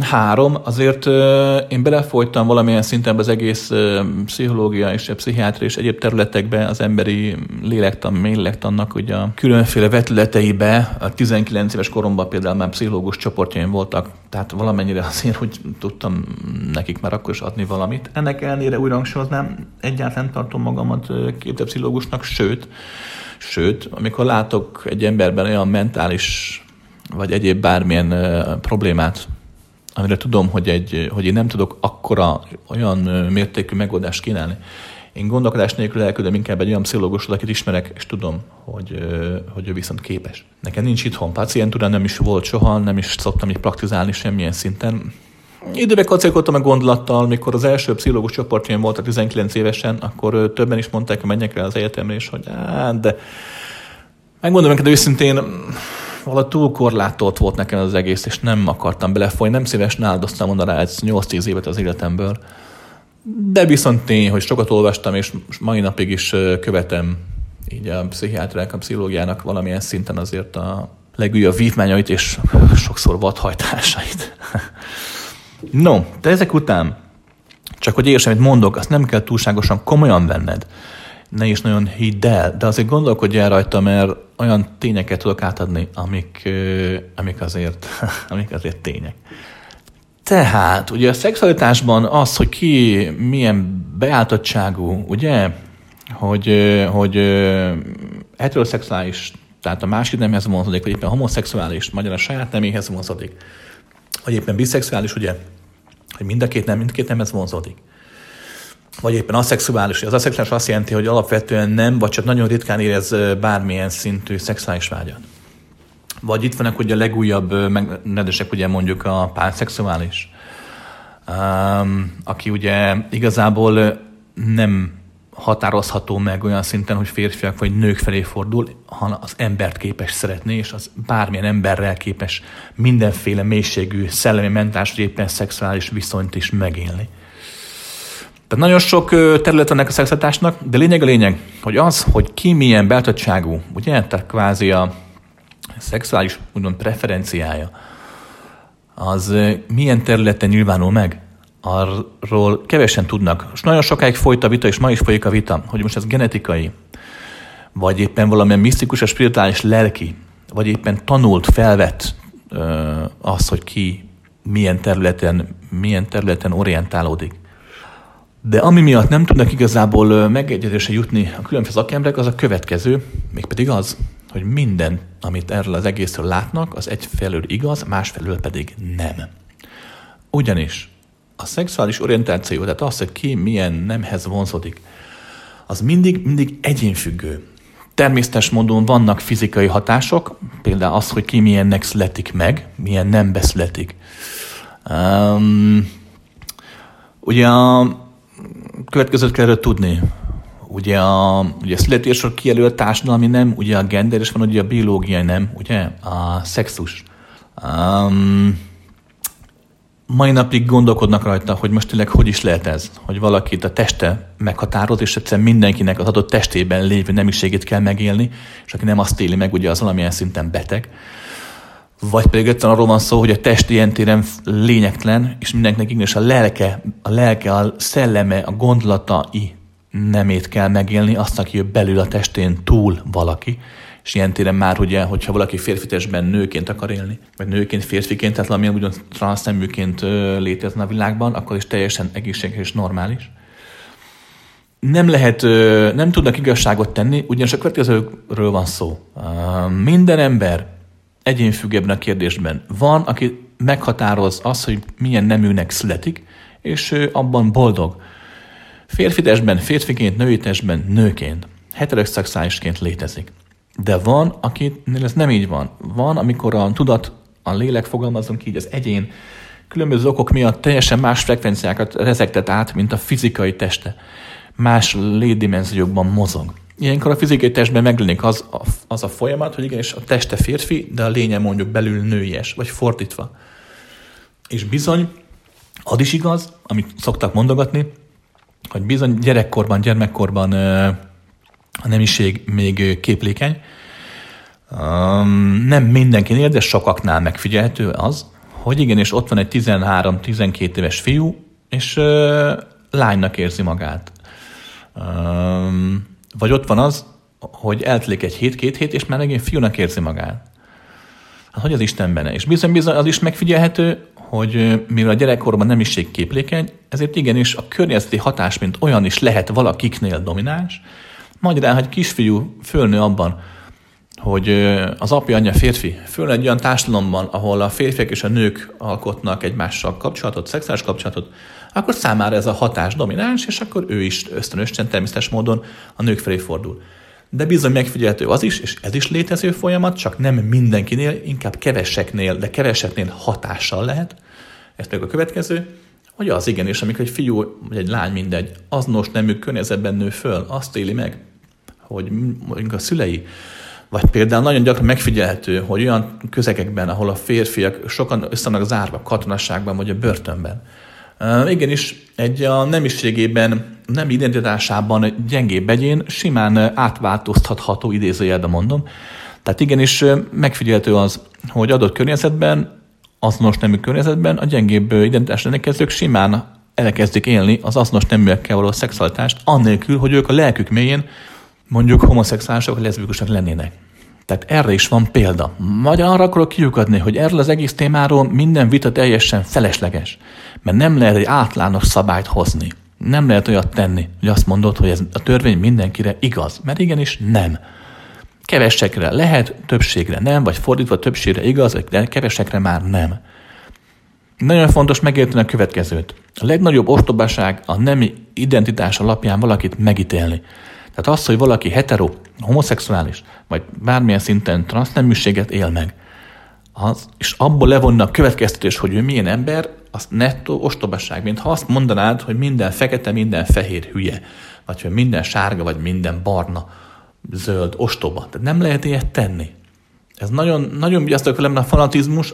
Három, azért én belefolytam valamilyen szinten az egész pszichológia és a pszichiátria és egyéb területekbe, az emberi lélektannak ugye a különféle vetületeibe, a 19 éves koromban például már pszichológus csoportjaim voltak, tehát valamennyire azért, hogy tudtam nekik már akkor is adni valamit. Ennek ellenére újra hangsúlyoznám, egyáltalán tartom magamat képzett pszichológusnak, sőt, amikor látok egy emberben olyan mentális vagy egyéb bármilyen problémát, amire tudom, hogy én nem tudok akkora olyan mértékű megoldást kínálni. Én gondolkodás nélkül elküldöm inkább egy olyan pszichológust, akit ismerek, és tudom, hogy ő viszont képes. Nekem nincs itthon pácientúra, nem is volt soha, nem is szoktam így praktizálni semmilyen szinten. Időben kacérkodtam a gondolattal, mikor az első pszichológus csoportjaim voltak 19 évesen, akkor többen is mondták, hogy menjek el az egyetemre, és hogy de megmondom neked őszintén, valahogy túl korlátolt volt nekem az egész, és nem akartam belefolyni, nem szívesen áldoztam volna rá 8-10 évet az életemből. De viszont tény, hogy sokat olvastam, és mai napig is követem így a pszichiátriának, a pszichológiának valamilyen szinten azért a legújabb vívmányait, és sokszor vadhajtásait. No, de ezek után, csak hogy értsd, amit mondok, azt nem kell túlságosan komolyan venned. ne is nagyon hidd el, de azért gondolkodj el rajta, mert olyan tényeket tudok átadni, amik azért tények. Tehát, ugye a szexualitásban az, hogy ki milyen beálltottságú, ugye, hogy heteroszexuális, tehát a másik nemhez vonzódik, vagy éppen homoszexuális, magyar a saját neméhez vonzódik, vagy éppen biszexuális, ugye, hogy mind a két nemhez vonzódik. Vagy éppen aszexuális. Az aszexuális azt jelenti, hogy alapvetően nem, vagy csak nagyon ritkán érez bármilyen szintű szexuális vágyat. Vagy itt vannak ugye a legújabb megnevezések, ugye mondjuk a pánszexuális, aki ugye igazából nem határozható meg olyan szinten, hogy férfiak vagy nők felé fordul, hanem az embert képes szeretni, és az bármilyen emberrel képes mindenféle mélységű szellemi, mentális, éppen szexuális viszonyt is megélni. Tehát nagyon sok terület vannak a szexualitásnak, de lényeg, hogy az, hogy ki milyen beltottságú, ugye, tehát kvázi a szexuális, úgymond preferenciája, az milyen területen nyilvánul meg, arról kevesen tudnak. És nagyon sokáig folyt a vita, és ma is folyik a vita, hogy most ez genetikai, vagy éppen valamilyen misztikus, a spirituális lelki, vagy éppen tanult, felvett az, hogy ki milyen területen orientálódik. De ami miatt nem tudnak igazából megegyezésre jutni a különböző szakemberek, az a következő, mégpedig az, hogy minden, amit erről az egészről látnak, az egyfelől igaz, másfelől pedig nem. Ugyanis a szexuális orientáció, tehát az, hogy ki milyen nemhez vonzódik, az mindig egyénfüggő. Természetes módon vannak fizikai hatások, például az, hogy ki milyennek születik meg, milyen nem beszületik. Ugye a következőt kell erről tudni. Ugye a születésről kijelölt társadalmi nem, ugye a gender, és van ugye a biológiai nem, ugye a szexus. Mai napig gondolkodnak rajta, hogy most tényleg hogy is lehet ez, hogy valakit a teste meghatároz, és egyszerűen mindenkinek az adott testében lévő nemiségét kell megélni, és aki nem azt éli meg, ugye az valamilyen szinten beteg. Vagy pedig egyszerűen arról van szó, hogy a test ilyen téren lényegtelen, és mindenkinek igenis a lelke, a szelleme, a gondolatai nemét kell megélni, azt, aki belül a testén túl valaki. És ilyen téren már ugye, hogyha valaki férfi testben nőként akar élni, vagy nőként, férfiként, tehát valamilyen ugyan transzneműként létezne a világban, akkor is teljesen egészséges és normális. Nem tudnak igazságot tenni, ugyanis a következőről van szó. Minden ember egyénfüggőbben a kérdésben. Van, aki meghatároz azt, hogy milyen neműnek születik, és ő abban boldog. Férfi testben férfiként, női testben nőként, heteroszexuálisként létezik. De van, akinél ez nem így van. Van, amikor a tudat, a lélek, fogalmazunk így, az egyén különböző okok miatt teljesen más frekvenciákat rezegtet át, mint a fizikai teste. Más létdimenziókban mozog. Ilyenkor a fizikai testben megjelenik az a folyamat, hogy igenis a teste férfi, de a lénye mondjuk belül nőies, vagy fordítva. És bizony, az is igaz, amit szoktak mondogatni, hogy bizony gyermekkorban a nemiség még képlékeny. Nem mindenkinél, de sokaknál megfigyelhető az, hogy igenis ott van egy 13-12 éves fiú, és lánynak érzi magát. Vagy ott van az, hogy eltelik egy hét, két hét, és már megint fiúnak érzi magát. Hát hogy az Istenben? És bizony az is megfigyelhető, hogy mivel a gyerekkorban nemiség képlékeny, ezért igenis a környezeti hatás, mint olyan is lehet valakiknél domináns. Magyarán, hogy kisfiú fölnő abban, hogy az apja, anyja férfi, fölnő egy olyan társadalomban, ahol a férfiak és a nők alkotnak egymással kapcsolatot, szexuális kapcsolatot, akkor számára ez a hatás domináns, és akkor ő is ösztönösen, természetes módon a nők felé fordul. De bizony megfigyelhető az is, és ez is létező folyamat, csak nem mindenkinél, inkább keveseknél, de keveseknél hatással lehet. Ez pedig a következő, hogy az igenis, amikor egy fiú vagy egy lány mindegy, azonos nemű környezetben nő föl, azt éli meg, hogy a szülei, vagy például nagyon gyakran megfigyelhető, hogy olyan közegekben, ahol a férfiak sokan össze vannak zárva, katonasságban vagy a börtönben, igenis, egy a nemiségében, nem identitásában gyengébb egyén simán átváltoztatható, idézőjelben mondom. Tehát igenis megfigyelhető az, hogy adott környezetben, azonos nemű környezetben a gyengébb identitás rendelkezők simán elkezdik élni az azonos neműekkel való szexualitást, annélkül, hogy ők a lelkük mélyén mondjuk homoszexuálisok, leszbikusok lennének. Tehát erre is van példa. Magyar arra akarok kiukadni, hogy erről az egész témáról minden vita teljesen felesleges. Mert nem lehet egy általános szabályt hozni. Nem lehet olyat tenni, hogy azt mondod, hogy ez a törvény mindenkire igaz. Mert igenis nem. Kevesekre lehet, többségre nem, vagy fordítva többségre igaz, de kevesekre már nem. Nagyon fontos megérteni a következőt. A legnagyobb ostobaság a nemi identitás alapján valakit megítélni. Tehát az, hogy valaki hetero, homoszexuális, vagy bármilyen szinten transzneműséget él meg, az, és abból levonna a következtetés, hogy ő milyen ember, az nettó ostobaság. Mint ha azt mondanád, hogy minden fekete, minden fehér hülye, vagy hogy minden sárga, vagy minden barna, zöld, ostoba. Tehát nem lehet ilyet tenni. Ez nagyon vigyáztak velem, a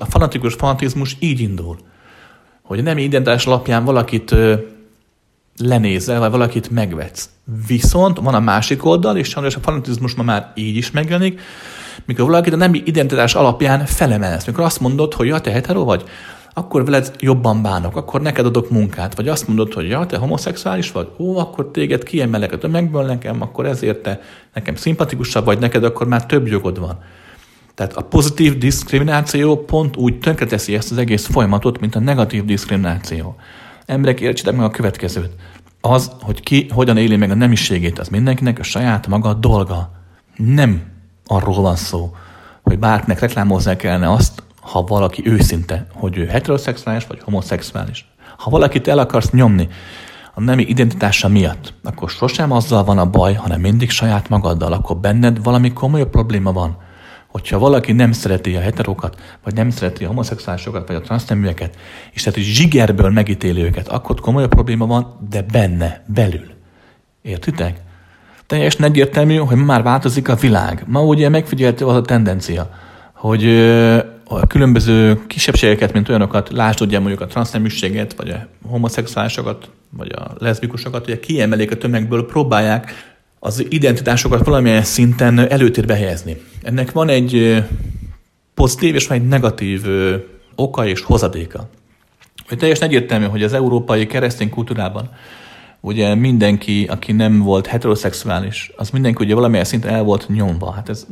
fanatikus fanatizmus így indul, hogy nem identitás alapján valakit lenézel, vagy valakit megvetsz. Viszont van a másik oldal, és sajnos a fanatizmus ma már így is megjelenik, mikor valakit a nemi identitás alapján felemelsz. Mikor azt mondod, hogy ja, te hetero vagy, akkor veled jobban bánok, akkor neked adok munkát. Vagy azt mondod, hogy ja, te homoszexuális vagy, ó, akkor téged kiemelek a tömegből nekem, akkor ezért te nekem szimpatikusabb vagy, neked akkor már több jogod van. Tehát a pozitív diszkrimináció pont úgy tönkreteszi ezt az egész folyamatot, mint a negatív diszkrimináció. Emberek, értsétek meg a következőt. Az, hogy ki hogyan éli meg a nemiségét, az mindenkinek a saját maga a dolga. Nem arról van szó, hogy bárkinek reklámozzák kellene azt, ha valaki őszinte, hogy ő heteroszexuális vagy homoszexuális. Ha valakit el akarsz nyomni a nemi identitása miatt, akkor sosem azzal van a baj, hanem mindig saját magaddal, akkor benned valami komoly probléma van. Hogyha valaki nem szereti a heterokat, vagy nem szereti a homoszexuálisokat, vagy a transzneműeket, és tehát zsigerből megítéli őket, akkor komoly probléma van, de benne, belül. Értitek? Teljesen egyértelmű, hogy ma már változik a világ. Ma ugye megfigyelhető az a tendencia, hogy a különböző kisebbségeket, mint olyanokat, lásd ugye mondjuk a transzneműséget, vagy a homoszexuálisokat, vagy a leszbikusokat, ugye kiemelik a tömegből, próbálják az identitásokat valamilyen szinten előtérbe helyezni. Ennek van egy pozitív és van egy negatív oka és hozadéka. Teljesen egyértelmű, hogy az európai keresztény kultúrában ugye mindenki, aki nem volt heteroszexuális, az mindenki ugye valamilyen szinten el volt nyomva. Hát ez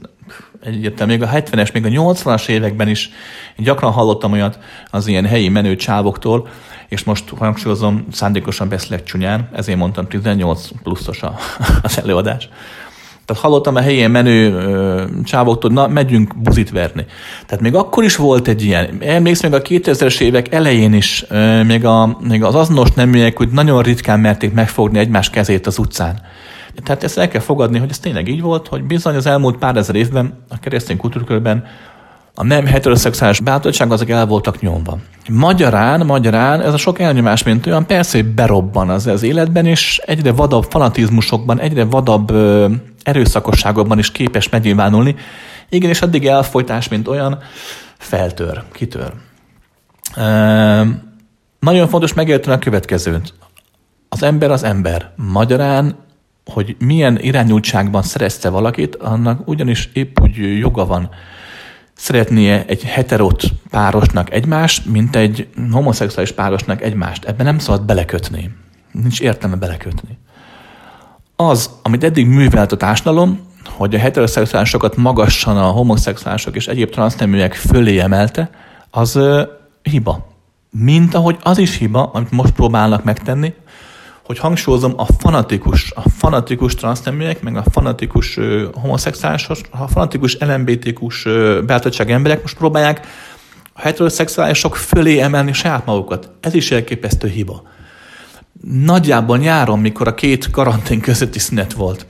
egyértelmű. Még a 70-es, még a 80-as években is gyakran hallottam olyat az ilyen helyi menő csávoktól, és most hangsúlyozom, szándékosan beszélek csúnyán, ezért mondtam 18 pluszos az előadás. Tehát hallottam a helyi menő csávoktól, na, megyünk buzit verni. Tehát még akkor is volt egy ilyen. Emlékszem, még a 2000-es évek elején is, még az azonos neműek, hogy nagyon ritkán merték megfogni egymás kezét az utcán. Tehát ezt el kell fogadni, hogy ez tényleg így volt, hogy bizony az elmúlt pár ezer évben a keresztény kultúrkörben a nem heteroszexuális bátorság azok el voltak nyomva. Magyarán ez a sok elnyomás, mint olyan, persze, hogy berobban az életben, és egyre vadabb fanatizmusokban, egyre vadabb erőszakosságokban is képes megnyilvánulni. Igen, és addig elfojtás, mint olyan, feltör, kitör. Nagyon fontos megérteni a következőt. Az ember. Magyarán, hogy milyen irányultságban szerezte valakit, annak ugyanis épp úgy joga van szeretnie egy heterot párosnak egymást, mint egy homoszexuális párosnak egymást. Ebben nem szabad belekötni. Nincs értelme belekötni. Az, amit eddig művelt a társadalom, hogy a heteroszexuálisokat magasan a homoszexuálisok és egyéb transzneműek fölé emelte, az hiba. Mint ahogy az is hiba, amit most próbálnak megtenni, hogy hangsúlyozom, a fanatikus transzneműek, meg a fanatikus homoszexuálisos, a fanatikus LMBTQ-s beállítottság emberek most próbálják a heteroszexuálisok fölé emelni saját magukat. Ez is elképesztő hiba. Nagyjából nyáron, mikor a két karantén közötti szünet volt,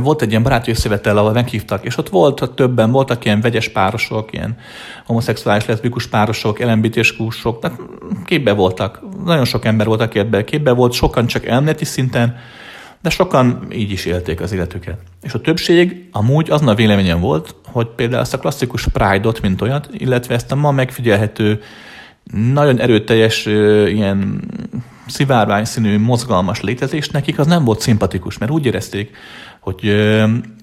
volt egy ilyen baráti összevetel, ahol meghívtak, és ott voltak ilyen vegyes párosok, ilyen homoszexuális, leszbikus párosok, LMBTQ-sok, tehát képbe voltak. Nagyon sok ember volt, aki ebben képbe volt, sokan csak elméleti szinten, de sokan így is élték az életüket. És a többség amúgy azon a véleményen volt, hogy például ezt a klasszikus Pride-ot, mint olyat, illetve ezt a ma megfigyelhető, nagyon erőteljes, ilyen szivárvány színű, mozgalmas létezés nekik az nem volt szimpatikus, mert úgy érezték, hogy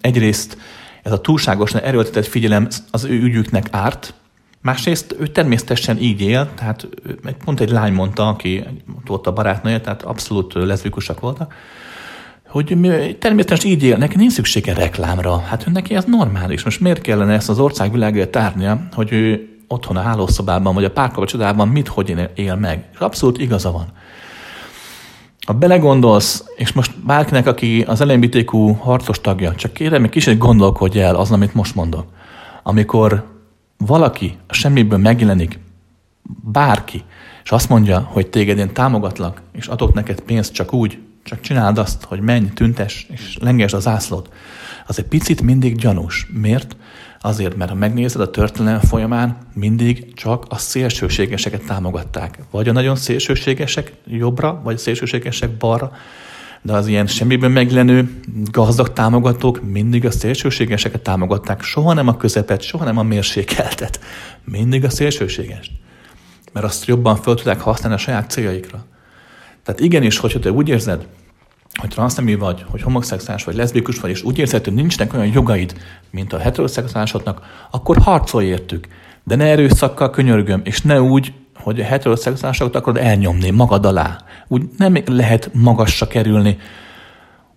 egyrészt ez a túlságosan erőltetett figyelem az ő ügyüknek árt, Másrészt ő természetesen így él, tehát pont egy lány mondta, aki volt a barátnője, tehát abszolút leszbikusak voltak, hogy természetesen így él, neki nincs szüksége reklámra, hát ő neki ez normális. Most miért kellene ezt az országvilágért tárnia, hogy ő otthon a hálószobában vagy a párkapcsolatában mit, hogy él meg? És abszolút igaza van. Ha belegondolsz, és most bárkinek, aki az LMBTQ harcos tagja, csak kérem, egy kicsit gondolkodj el azon, amit most mondok. Amikor valaki semmiből megjelenik, bárki, és azt mondja, hogy téged én támogatlak, és adok neked pénzt csak úgy, csak csináld azt, hogy menj, tüntess, és lengesd a zászlót, az egy picit mindig gyanús. Miért? Azért, mert ha megnézed a történelem folyamán, mindig csak a szélsőségeseket támogatták. Vagy a nagyon szélsőségesek jobbra, vagy a szélsőségesek balra, de az ilyen semmiből meglenő gazdag támogatók mindig a szélsőségeseket támogatták. Soha nem a közepet, soha nem a mérsékeltet. Mindig a szélsőségest. Mert azt jobban fel tudják használni a saját céljaikra. Tehát igenis, hogyha te úgy érzed, hogy transznemű vagy, hogy homoszexuális vagy leszbikus vagy, és úgy érzed, hogy nincsenek olyan jogaid, mint a heteroszexuálisoknak, akkor harcolj értük. De ne erőszakkal, könyörgöm, és ne úgy, hogy a heteroszexuálisokat akarod elnyomni magad alá. Úgy nem lehet magasra kerülni,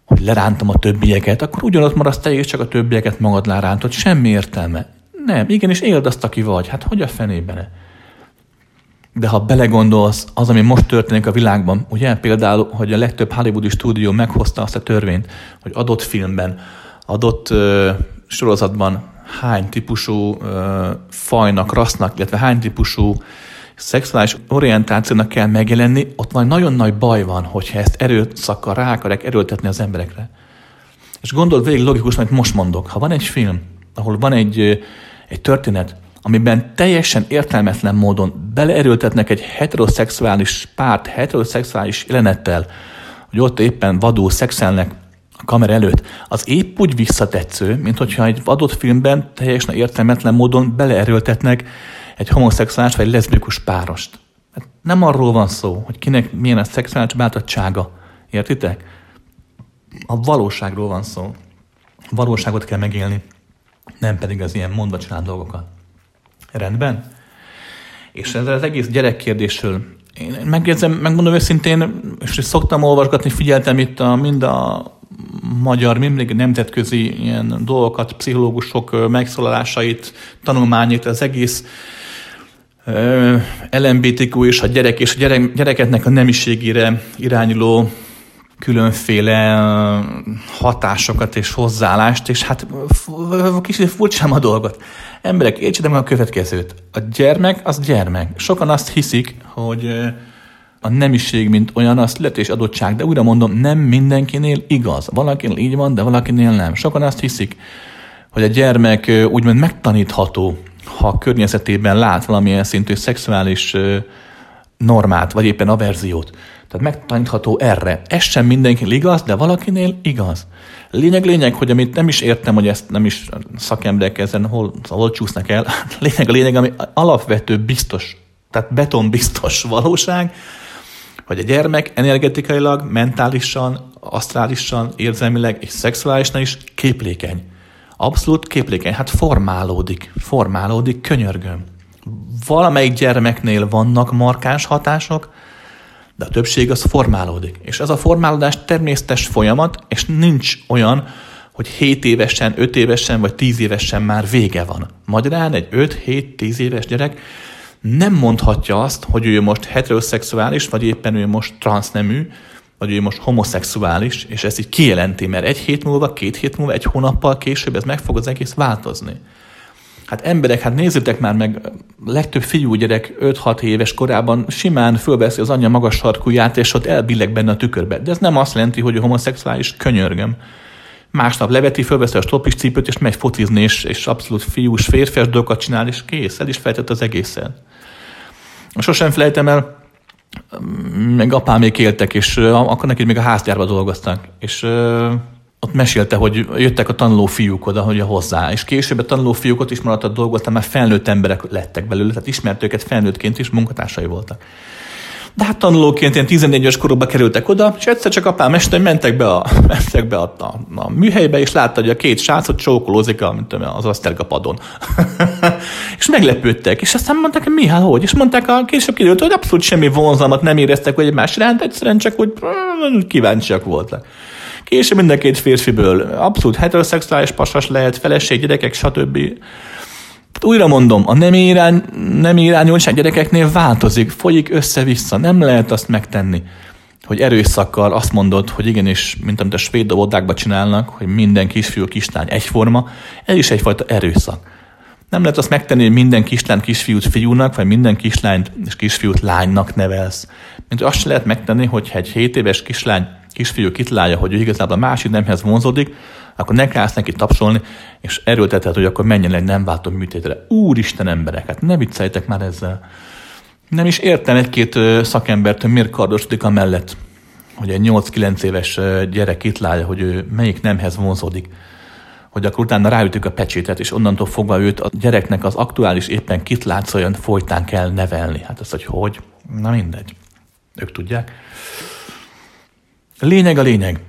hogy lerántom a többieket, akkor ugyanott maradsz te, és csak a többieket magad alá rántod. Semmi értelme. Nem, igenis éld azt, aki vagy. Hát hogy a fenében? De ha belegondolsz, az, ami most történik a világban, ugye például, hogy a legtöbb hollywoodi stúdió meghozta azt a törvényt, hogy adott filmben, adott sorozatban hány típusú fajnak, rassznak, illetve hány típusú szexuális orientációnak kell megjelenni, ott majd nagyon nagy baj van, hogyha ezt erőszakkal rá akarják erőltetni az emberekre. És gondold végig logikusan, amit most mondok. Ha van egy film, ahol van egy történet, amiben teljesen értelmetlen módon beleerőltetnek egy heteroszexuális párt, heteroszexuális jelenettel, hogy ott éppen vadul szexelnek a kamera előtt, az épp úgy visszatetsző, mint hogyha egy adott filmben teljesen értelmetlen módon beleerőltetnek egy homoszexuális vagy leszbikus párost. Hát nem arról van szó, hogy kinek milyen a szexuális bátorsága. Értitek? A valóságról van szó. A valóságot kell megélni, nem pedig az ilyen mondva csinált dolgokat. Rendben? És ezzel az egész gyerekkérdésről én megmondom őszintén, és szoktam olvasgatni, figyeltem itt mind a magyar, mind nemzetközi ilyen dolgokat, pszichológusok megszólalásait, tanulmányait, az egész LMBTQ és a gyerekeknek a nemiségére irányuló különféle hatásokat és hozzáállást, és hát kicsit furcsám a dolgot. Emberek, értsétek meg a következőt. A gyermek az gyermek. Sokan azt hiszik, hogy a nemiség, mint olyan, az születés adottság, de újra mondom, nem mindenkinél igaz. Valakinél így van, de valakinél nem. Sokan azt hiszik, hogy a gyermek úgymond megtanítható, ha a környezetében lát valamilyen szintű szexuális normát, vagy éppen averziót. Tehát megtanítható erre. Ez sem mindenkinél igaz, de valakinél igaz. Lényeg, hogy amit nem is értem, hogy ezt nem is szakemberek ezen hol csúsznak el, lényeg, ami alapvető biztos, tehát betonbiztos valóság, hogy a gyermek energetikailag, mentálisan, asztrálisan, érzelmileg és szexuálisan is képlékeny. Abszolút képlékeny. Hát formálódik, könyörgöm. Valamelyik gyermeknél vannak markáns hatások, de a többség az formálódik. És ez a formálódás természetes folyamat, és nincs olyan, hogy 7 évesen, 5 évesen vagy 10 évesen már vége van. Magyarán egy 5-7-10 éves gyerek nem mondhatja azt, hogy ő most heteroszexuális, vagy éppen ő most transznemű, vagy ő most homoszexuális, és ezt így kijelenti, mert 1 hét múlva, 2 hét múlva, 1 hónappal később ez meg fog az egész változni. Hát emberek, hát nézzétek már meg, legtöbb fiúgyerek 5-6 éves korában simán fölveszi az anyja magas sarkúját, és ott elbilleg benne a tükörbe. De ez nem azt jelenti, hogy a homoszexuális, könyörgöm. Másnap leveti, fölveszi a stoppis cipőt, és megy focizni, és abszolút fiús, férfias dolgokat csinál, és kész, el is felejtett az egészet. Sosem felejtem el, meg apámék éltek, és akkor neki még a házgyárban dolgoztak, és... Ott mesélte, hogy jöttek a tanuló fiúk oda, hogy hozzá, és később a tanuló fiúkot is maradt a dolgot, aztán már felnőtt emberek lettek belőle, tehát ismert őket felnőttként is, munkatársai voltak. De hát tanulóként ilyen 14-es korukba kerültek oda, és egyszer csak apám este, hogy mentek be a műhelybe, és látta, hogy a két srácot csókolózik az asztergapadon. és meglepődtek, és aztán mondták, mi, hát hogy, és mondták a később kiderült, hogy abszolút semmi vonzalmat nem éreztek egymás iránt, egyszerűen csak úgy kíváncsiak voltak. Később mind a két férfiből abszolút heteroszexuális pasas lehet, feleség, gyerekek, stb. Újra mondom, a nem irányultság gyerekeknél változik, folyik össze-vissza, nem lehet azt megtenni, hogy erőszakkal azt mondod, hogy igenis, mint amit a svéd óvodákban csinálnak, hogy minden kisfiú, kislány egyforma, ez is egyfajta erőszak. Nem lehet azt megtenni, hogy minden kislányt, kisfiút fiúnak, vagy minden kislányt és kisfiút lánynak nevelsz. Mint azt se lehet megtenni, hogyha egy 7 éves kislány, kisfiú kitalálja, hogy ő igazából a másik nemhez vonzódik, akkor ne kellsz neki tapsolni, és erőlteted, hogy akkor menjen egy nem váltó műtétre. Úristen emberek, hát ne vicceljtek már ezzel. Nem is értem egy-két szakembert, hogy miért kardosodik a mellett, hogy egy 8-9 éves gyerek kitalálja, hogy ő melyik nemhez vonzódik. Hogy akkor utána ráütjük a pecsétet, és onnantól fogva őt a gyereknek az aktuális éppen kitlátsza, olyan folytán kell nevelni. Hát ez, hogy? Na mindegy. Ők tudják. Lényeg a lényeg.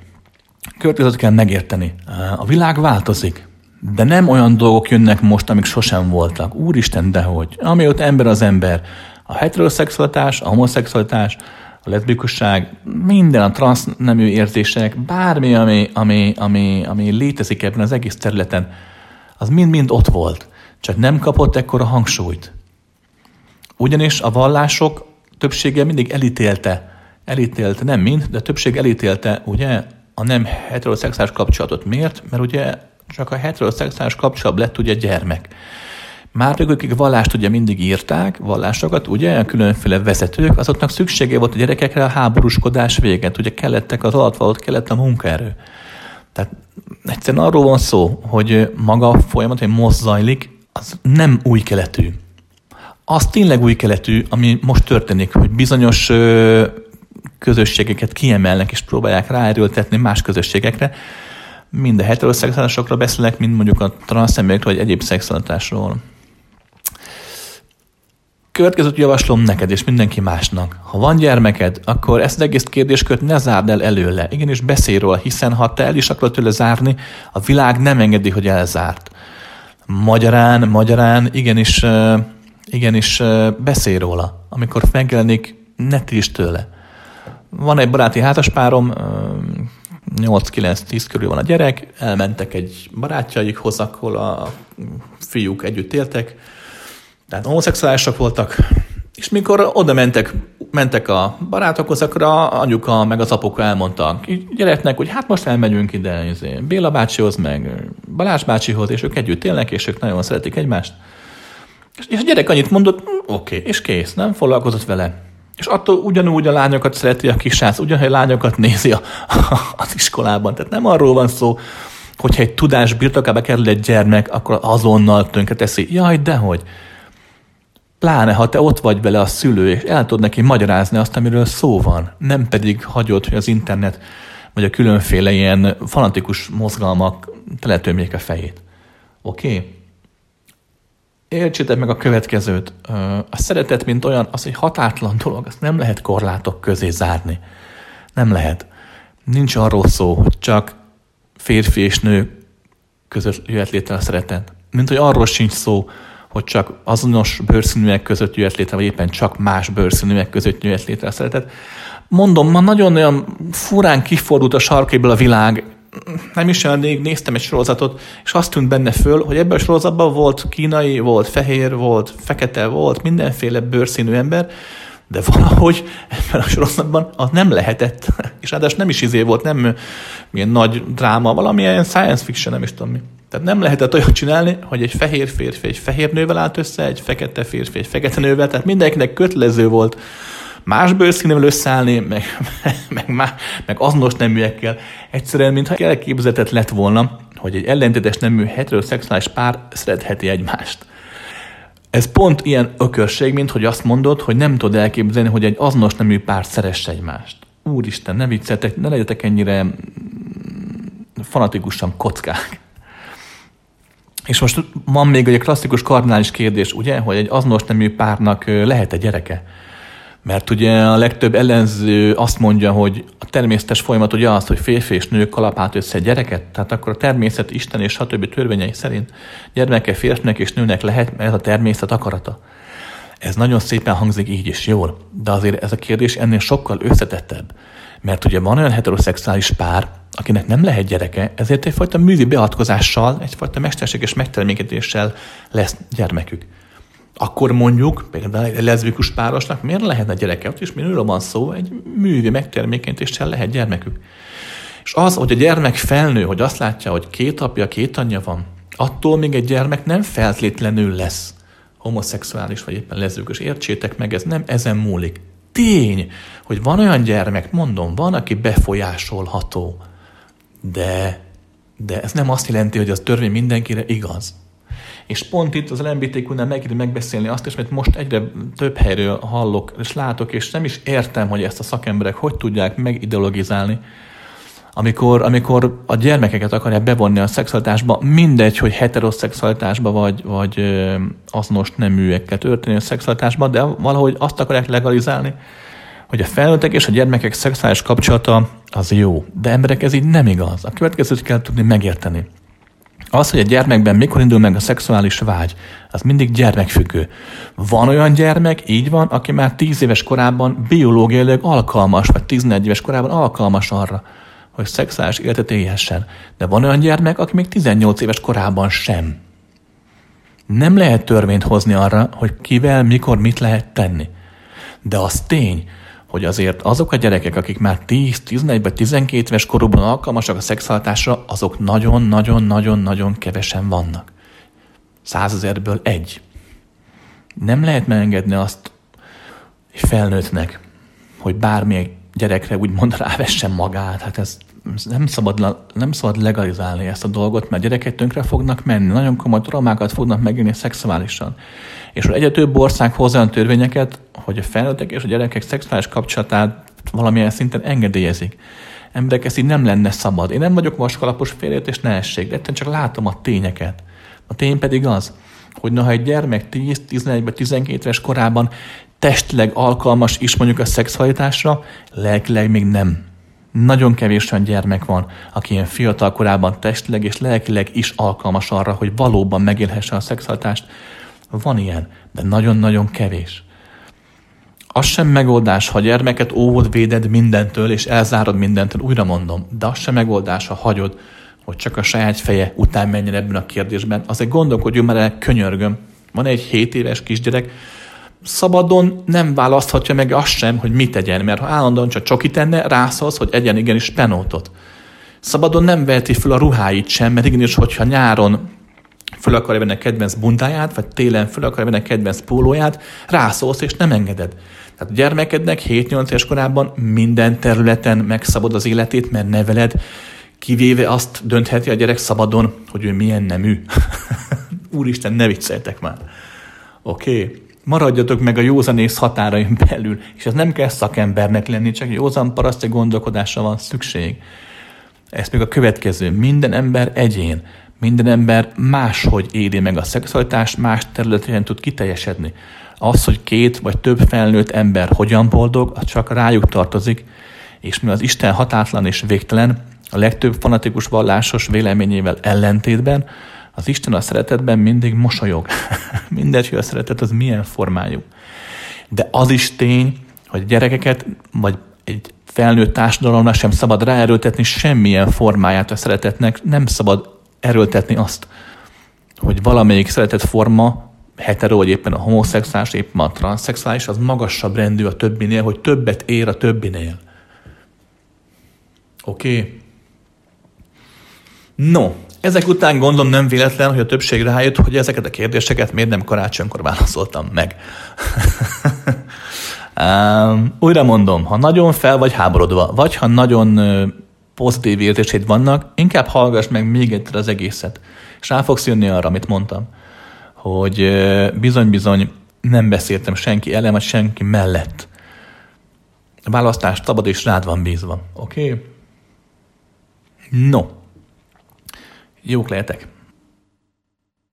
Környezetet kell megérteni. A világ változik, de nem olyan dolgok jönnek most, amik sosem voltak. Úristen, dehogy. Ami ott ember az ember. A heteroszexualitás, a homoszexualitás, a leszbikusság, minden a transznemű érzések, bármi, ami létezik ebben az egész területen, az mind-mind ott volt, csak nem kapott ekkora hangsúlyt. Ugyanis a vallások többsége mindig elítélte, nem mind, de többség elítélte, ugye, a nem heteroszexuális kapcsolatot. Miért? Mert ugye csak a heteroszexuális kapcsolat lett ugye gyermek. Már akik vallást ugye mindig írták, vallásokat, ugye, különféle vezetők, azoknak szüksége volt a gyerekekre a háborúskodás véget, ugye kellettek az alattvalók, kellett a munkaerő. Tehát egyszerűen arról van szó, hogy maga a folyamat, hogy most zajlik, az nem új keletű. Az tényleg új keletű, ami most történik, hogy bizonyos közösségeket kiemelnek és próbálják ráerőltetni más közösségekre, mind a heteroszexuálisokra beszélek, mind mondjuk a transzneműekről vagy egyéb szexualitásról. Következőt javaslom neked és mindenki másnak. Ha van gyermeked, akkor ezt az egész kérdéskört ne zárd el előle. Igenis beszélj róla, hiszen ha te el is akarod tőle zárni, a világ nem engedi, hogy elzárt. Magyarán, igenis beszélj róla. Amikor megjelenik, ne tiltsd tőle. Van egy baráti házaspárom, 8-9-10 körül van a gyerek, elmentek egy barátjaikhoz, akkor a fiúk együtt éltek, tehát homoszexuálisok voltak, és mikor oda mentek a barátokhoz, akkor a anyuka meg az apuka elmondta a gyereknek, hogy hát most elmegyünk ide Béla bácsihoz, meg Balázs bácsihoz, és ők együtt élnek, és ők nagyon szeretik egymást. És a gyerek annyit mondott, oké, és kész, nem foglalkozott vele. És attól ugyanúgy a lányokat szereti a kisrác, ugyanúgy a lányokat nézi az iskolában. Tehát nem arról van szó, hogyha egy tudás birtokába kerül egy gyermek, akkor azonnal tönkre teszi. Jaj, dehogy! Pláne, ha te ott vagy vele a szülő, és el tud neki magyarázni azt, amiről szó van. Nem pedig hagyod, hogy az internet, vagy a különféle ilyen fanatikus mozgalmak teletömjék a fejét. Oké? Értsétek meg a következőt. A szeretet, mint olyan, az egy határtalan dolog, azt nem lehet korlátok közé zárni. Nem lehet. Nincs arról szó, hogy csak férfi és nő között jöhet létre a szeretet. Mint hogy arról sincs szó, hogy csak azonos bőrszínűek között jöhet létre, vagy éppen csak más bőrszínűek között jöhet létre a szeretet. Mondom, ma nagyon-nagyon furán kifordult a sarkaiból a világ. Nem is olyan rég néztem egy sorozatot, és azt tűnt benne föl, hogy ebben a sorozatban volt kínai, volt fehér, volt fekete, volt mindenféle bőrszínű ember, de valahogy ebben a sorozatban az nem lehetett. És ráadásul nem is volt, nem milyen nagy dráma, valamilyen science fiction, nem is tudom mi. Tehát nem lehetett olyat csinálni, hogy egy fehér férfi egy fehér nővel állt össze, egy fekete férfi egy fekete nővel, tehát mindenkinek kötelező volt más bőrszínűvel összeállni, meg azonos neműekkel. Egyszerűen, mintha elképzelhetett lett volna, hogy egy ellentétes nemű heteroszexuális pár szeretheti egymást. Ez pont ilyen ökörség, mint hogy azt mondod, hogy nem tudod elképzelni, hogy egy azonos nemű pár szeresse egymást. Úristen, ne vicceltek, ne legyetek ennyire fanatikusan kockák. És most van még egy klasszikus kardinális kérdés, ugye, hogy egy azonos nemű párnak lehet-e gyereke? Mert ugye a legtöbb ellenző azt mondja, hogy a természetes folyamat ugye az, hogy férfi és nő kalapált össze egy gyereket, tehát akkor a természet, Isten és stb. Törvényei szerint gyermeke férfinek és nőnek lehet, mert ez a természet akarata. Ez nagyon szépen hangzik így is jól, de azért ez a kérdés ennél sokkal összetettebb. Mert ugye van olyan heteroszexuális pár, akinek nem lehet gyereke, ezért egyfajta művi beavatkozással, egyfajta mesterséges megtermékenyítéssel lesz gyermekük. Akkor mondjuk, például egy leszbikus párosnak miért lehetne gyereke? Ott is miről van szó, egy művi megtermékenyítéssel lehet gyermekük. És az, hogy a gyermek felnő, hogy azt látja, hogy két apja, két anyja van, attól még egy gyermek nem feltétlenül lesz homoszexuális, vagy éppen leszbikus. Értsétek meg, ez nem ezen múlik. Tény, hogy van olyan gyermek, mondom, van, aki befolyásolható, de ez nem azt jelenti, hogy az törvény mindenkire igaz. És pont itt az LMBTQ-nál megint megbeszélni azt is, mert most egyre több helyről hallok és látok, és nem is értem, hogy ezt a szakemberek hogy tudják megideologizálni. Amikor a gyermekeket akarják bevonni a szexualitásba, mindegy, hogy heteroszexualitásba vagy azonos neműekkel történő szexualitásba, de valahogy azt akarják legalizálni, hogy a felnőttek és a gyermekek szexuális kapcsolata az jó. De emberek, ez így nem igaz. A következőt kell tudni megérteni. Az, hogy a gyermekben mikor indul meg a szexuális vágy, az mindig gyermekfüggő. Van olyan gyermek, így van, aki már 10 éves korában biológiailag alkalmas, vagy 11 éves korában alkalmas arra, hogy szexuális életet élhessen. De van olyan gyermek, aki még 18 éves korában sem. Nem lehet törvényt hozni arra, hogy kivel, mikor, mit lehet tenni. De az tény, hogy azért azok a gyerekek, akik már 10, 11 vagy 12 éves korukban alkalmasak a szexualitásra, azok nagyon-nagyon-nagyon-nagyon kevesen vannak. 100 000-ből 1. Nem lehet megengedni azt egy felnőttnek, hogy bármilyen gyerekre úgymond rávessen magát. Hát ez nem szabad legalizálni ezt a dolgot, mert gyerekek tönkre fognak menni, nagyon komoly traumákat fognak megélni szexuálisan. És hogy egyre több ország hoz olyan törvényeket, hogy a felnőttek és a gyerekek szexuális kapcsolatát valamilyen szinten engedélyezik. Emberek, ezt így nem lenne szabad. Én nem vagyok vaskalapos, félreértés ne essék, de egyszerűen csak látom a tényeket. A tény pedig az, hogy ha egy gyermek 10-11-12 éves korában testileg alkalmas is mondjuk a szexualitásra, lelkileg még nem. Nagyon kevés olyan gyermek van, aki ilyen fiatal korában testileg és lelkileg is alkalmas arra, hogy valóban megélhesse a szexualitást. Van ilyen, de nagyon-nagyon kevés. Az sem megoldás, ha gyermeket óvod, véded mindentől, és elzárod mindentől, újra mondom, de az sem megoldás, ha hagyod, hogy csak a saját feje után menjen ebben a kérdésben. Azért gondolkodjunk már el, könyörgöm. Van egy 7 éves kisgyerek, szabadon nem választhatja meg azt sem, hogy mit tegyen, mert ha állandóan csak csokit enne, rászólsz, hogy egyen igenis penótot. Szabadon nem veheti föl a ruháit sem, mert igenis, hogyha nyáron föl akarja venni a kedvenc bundáját, vagy télen föl akarja venni a kedvenc pólóját, rászólsz és nem engeded. Tehát a gyermekednek 7-8 éves korában minden területen megszabad az életét, mert neveled, kivéve azt döntheti a gyerek szabadon, hogy ő milyen nemű. Úristen, ne vicceltek már. Oké. Maradjatok meg a józanész határain belül, és ez nem kell szakembernek lenni, csak józan paraszti gondolkodásra van szükség. Ez még a következő. Minden ember egyén, minden ember máshogy éli meg a szexualitást, más területen tud kiteljesedni. Az, hogy két vagy több felnőtt ember hogyan boldog, az csak rájuk tartozik, és mivel az Isten határtalan és végtelen, a legtöbb fanatikus vallásos véleményével ellentétben, az Isten a szeretetben mindig mosolyog. Mindegy, hogy a szeretet az milyen formájú. De az is tény, hogy gyerekeket, vagy egy felnőtt társadalomra sem szabad ráerőltetni semmilyen formáját a szeretetnek. Nem szabad erőltetni azt, hogy valamelyik szeretett forma, hetero, vagy éppen a homoszexuális, éppen a transzexuális, az magasabb rendű a többinél, hogy többet ér a többinél. Oké? No. Ezek után gondolom nem véletlen, hogy a többség rájött, hogy ezeket a kérdéseket miért nem karácsonykor válaszoltam meg. Újra mondom, ha nagyon fel vagy háborodva, vagy ha nagyon pozitív érzéseid vannak, inkább hallgass meg még egyszer az egészet. És rá fogsz jönni arra, amit mondtam, hogy bizony-bizony nem beszéltem senki ellen, vagy senki mellett. A választás szabad és rád van bízva. Oké? Okay? No. Jók lehetek!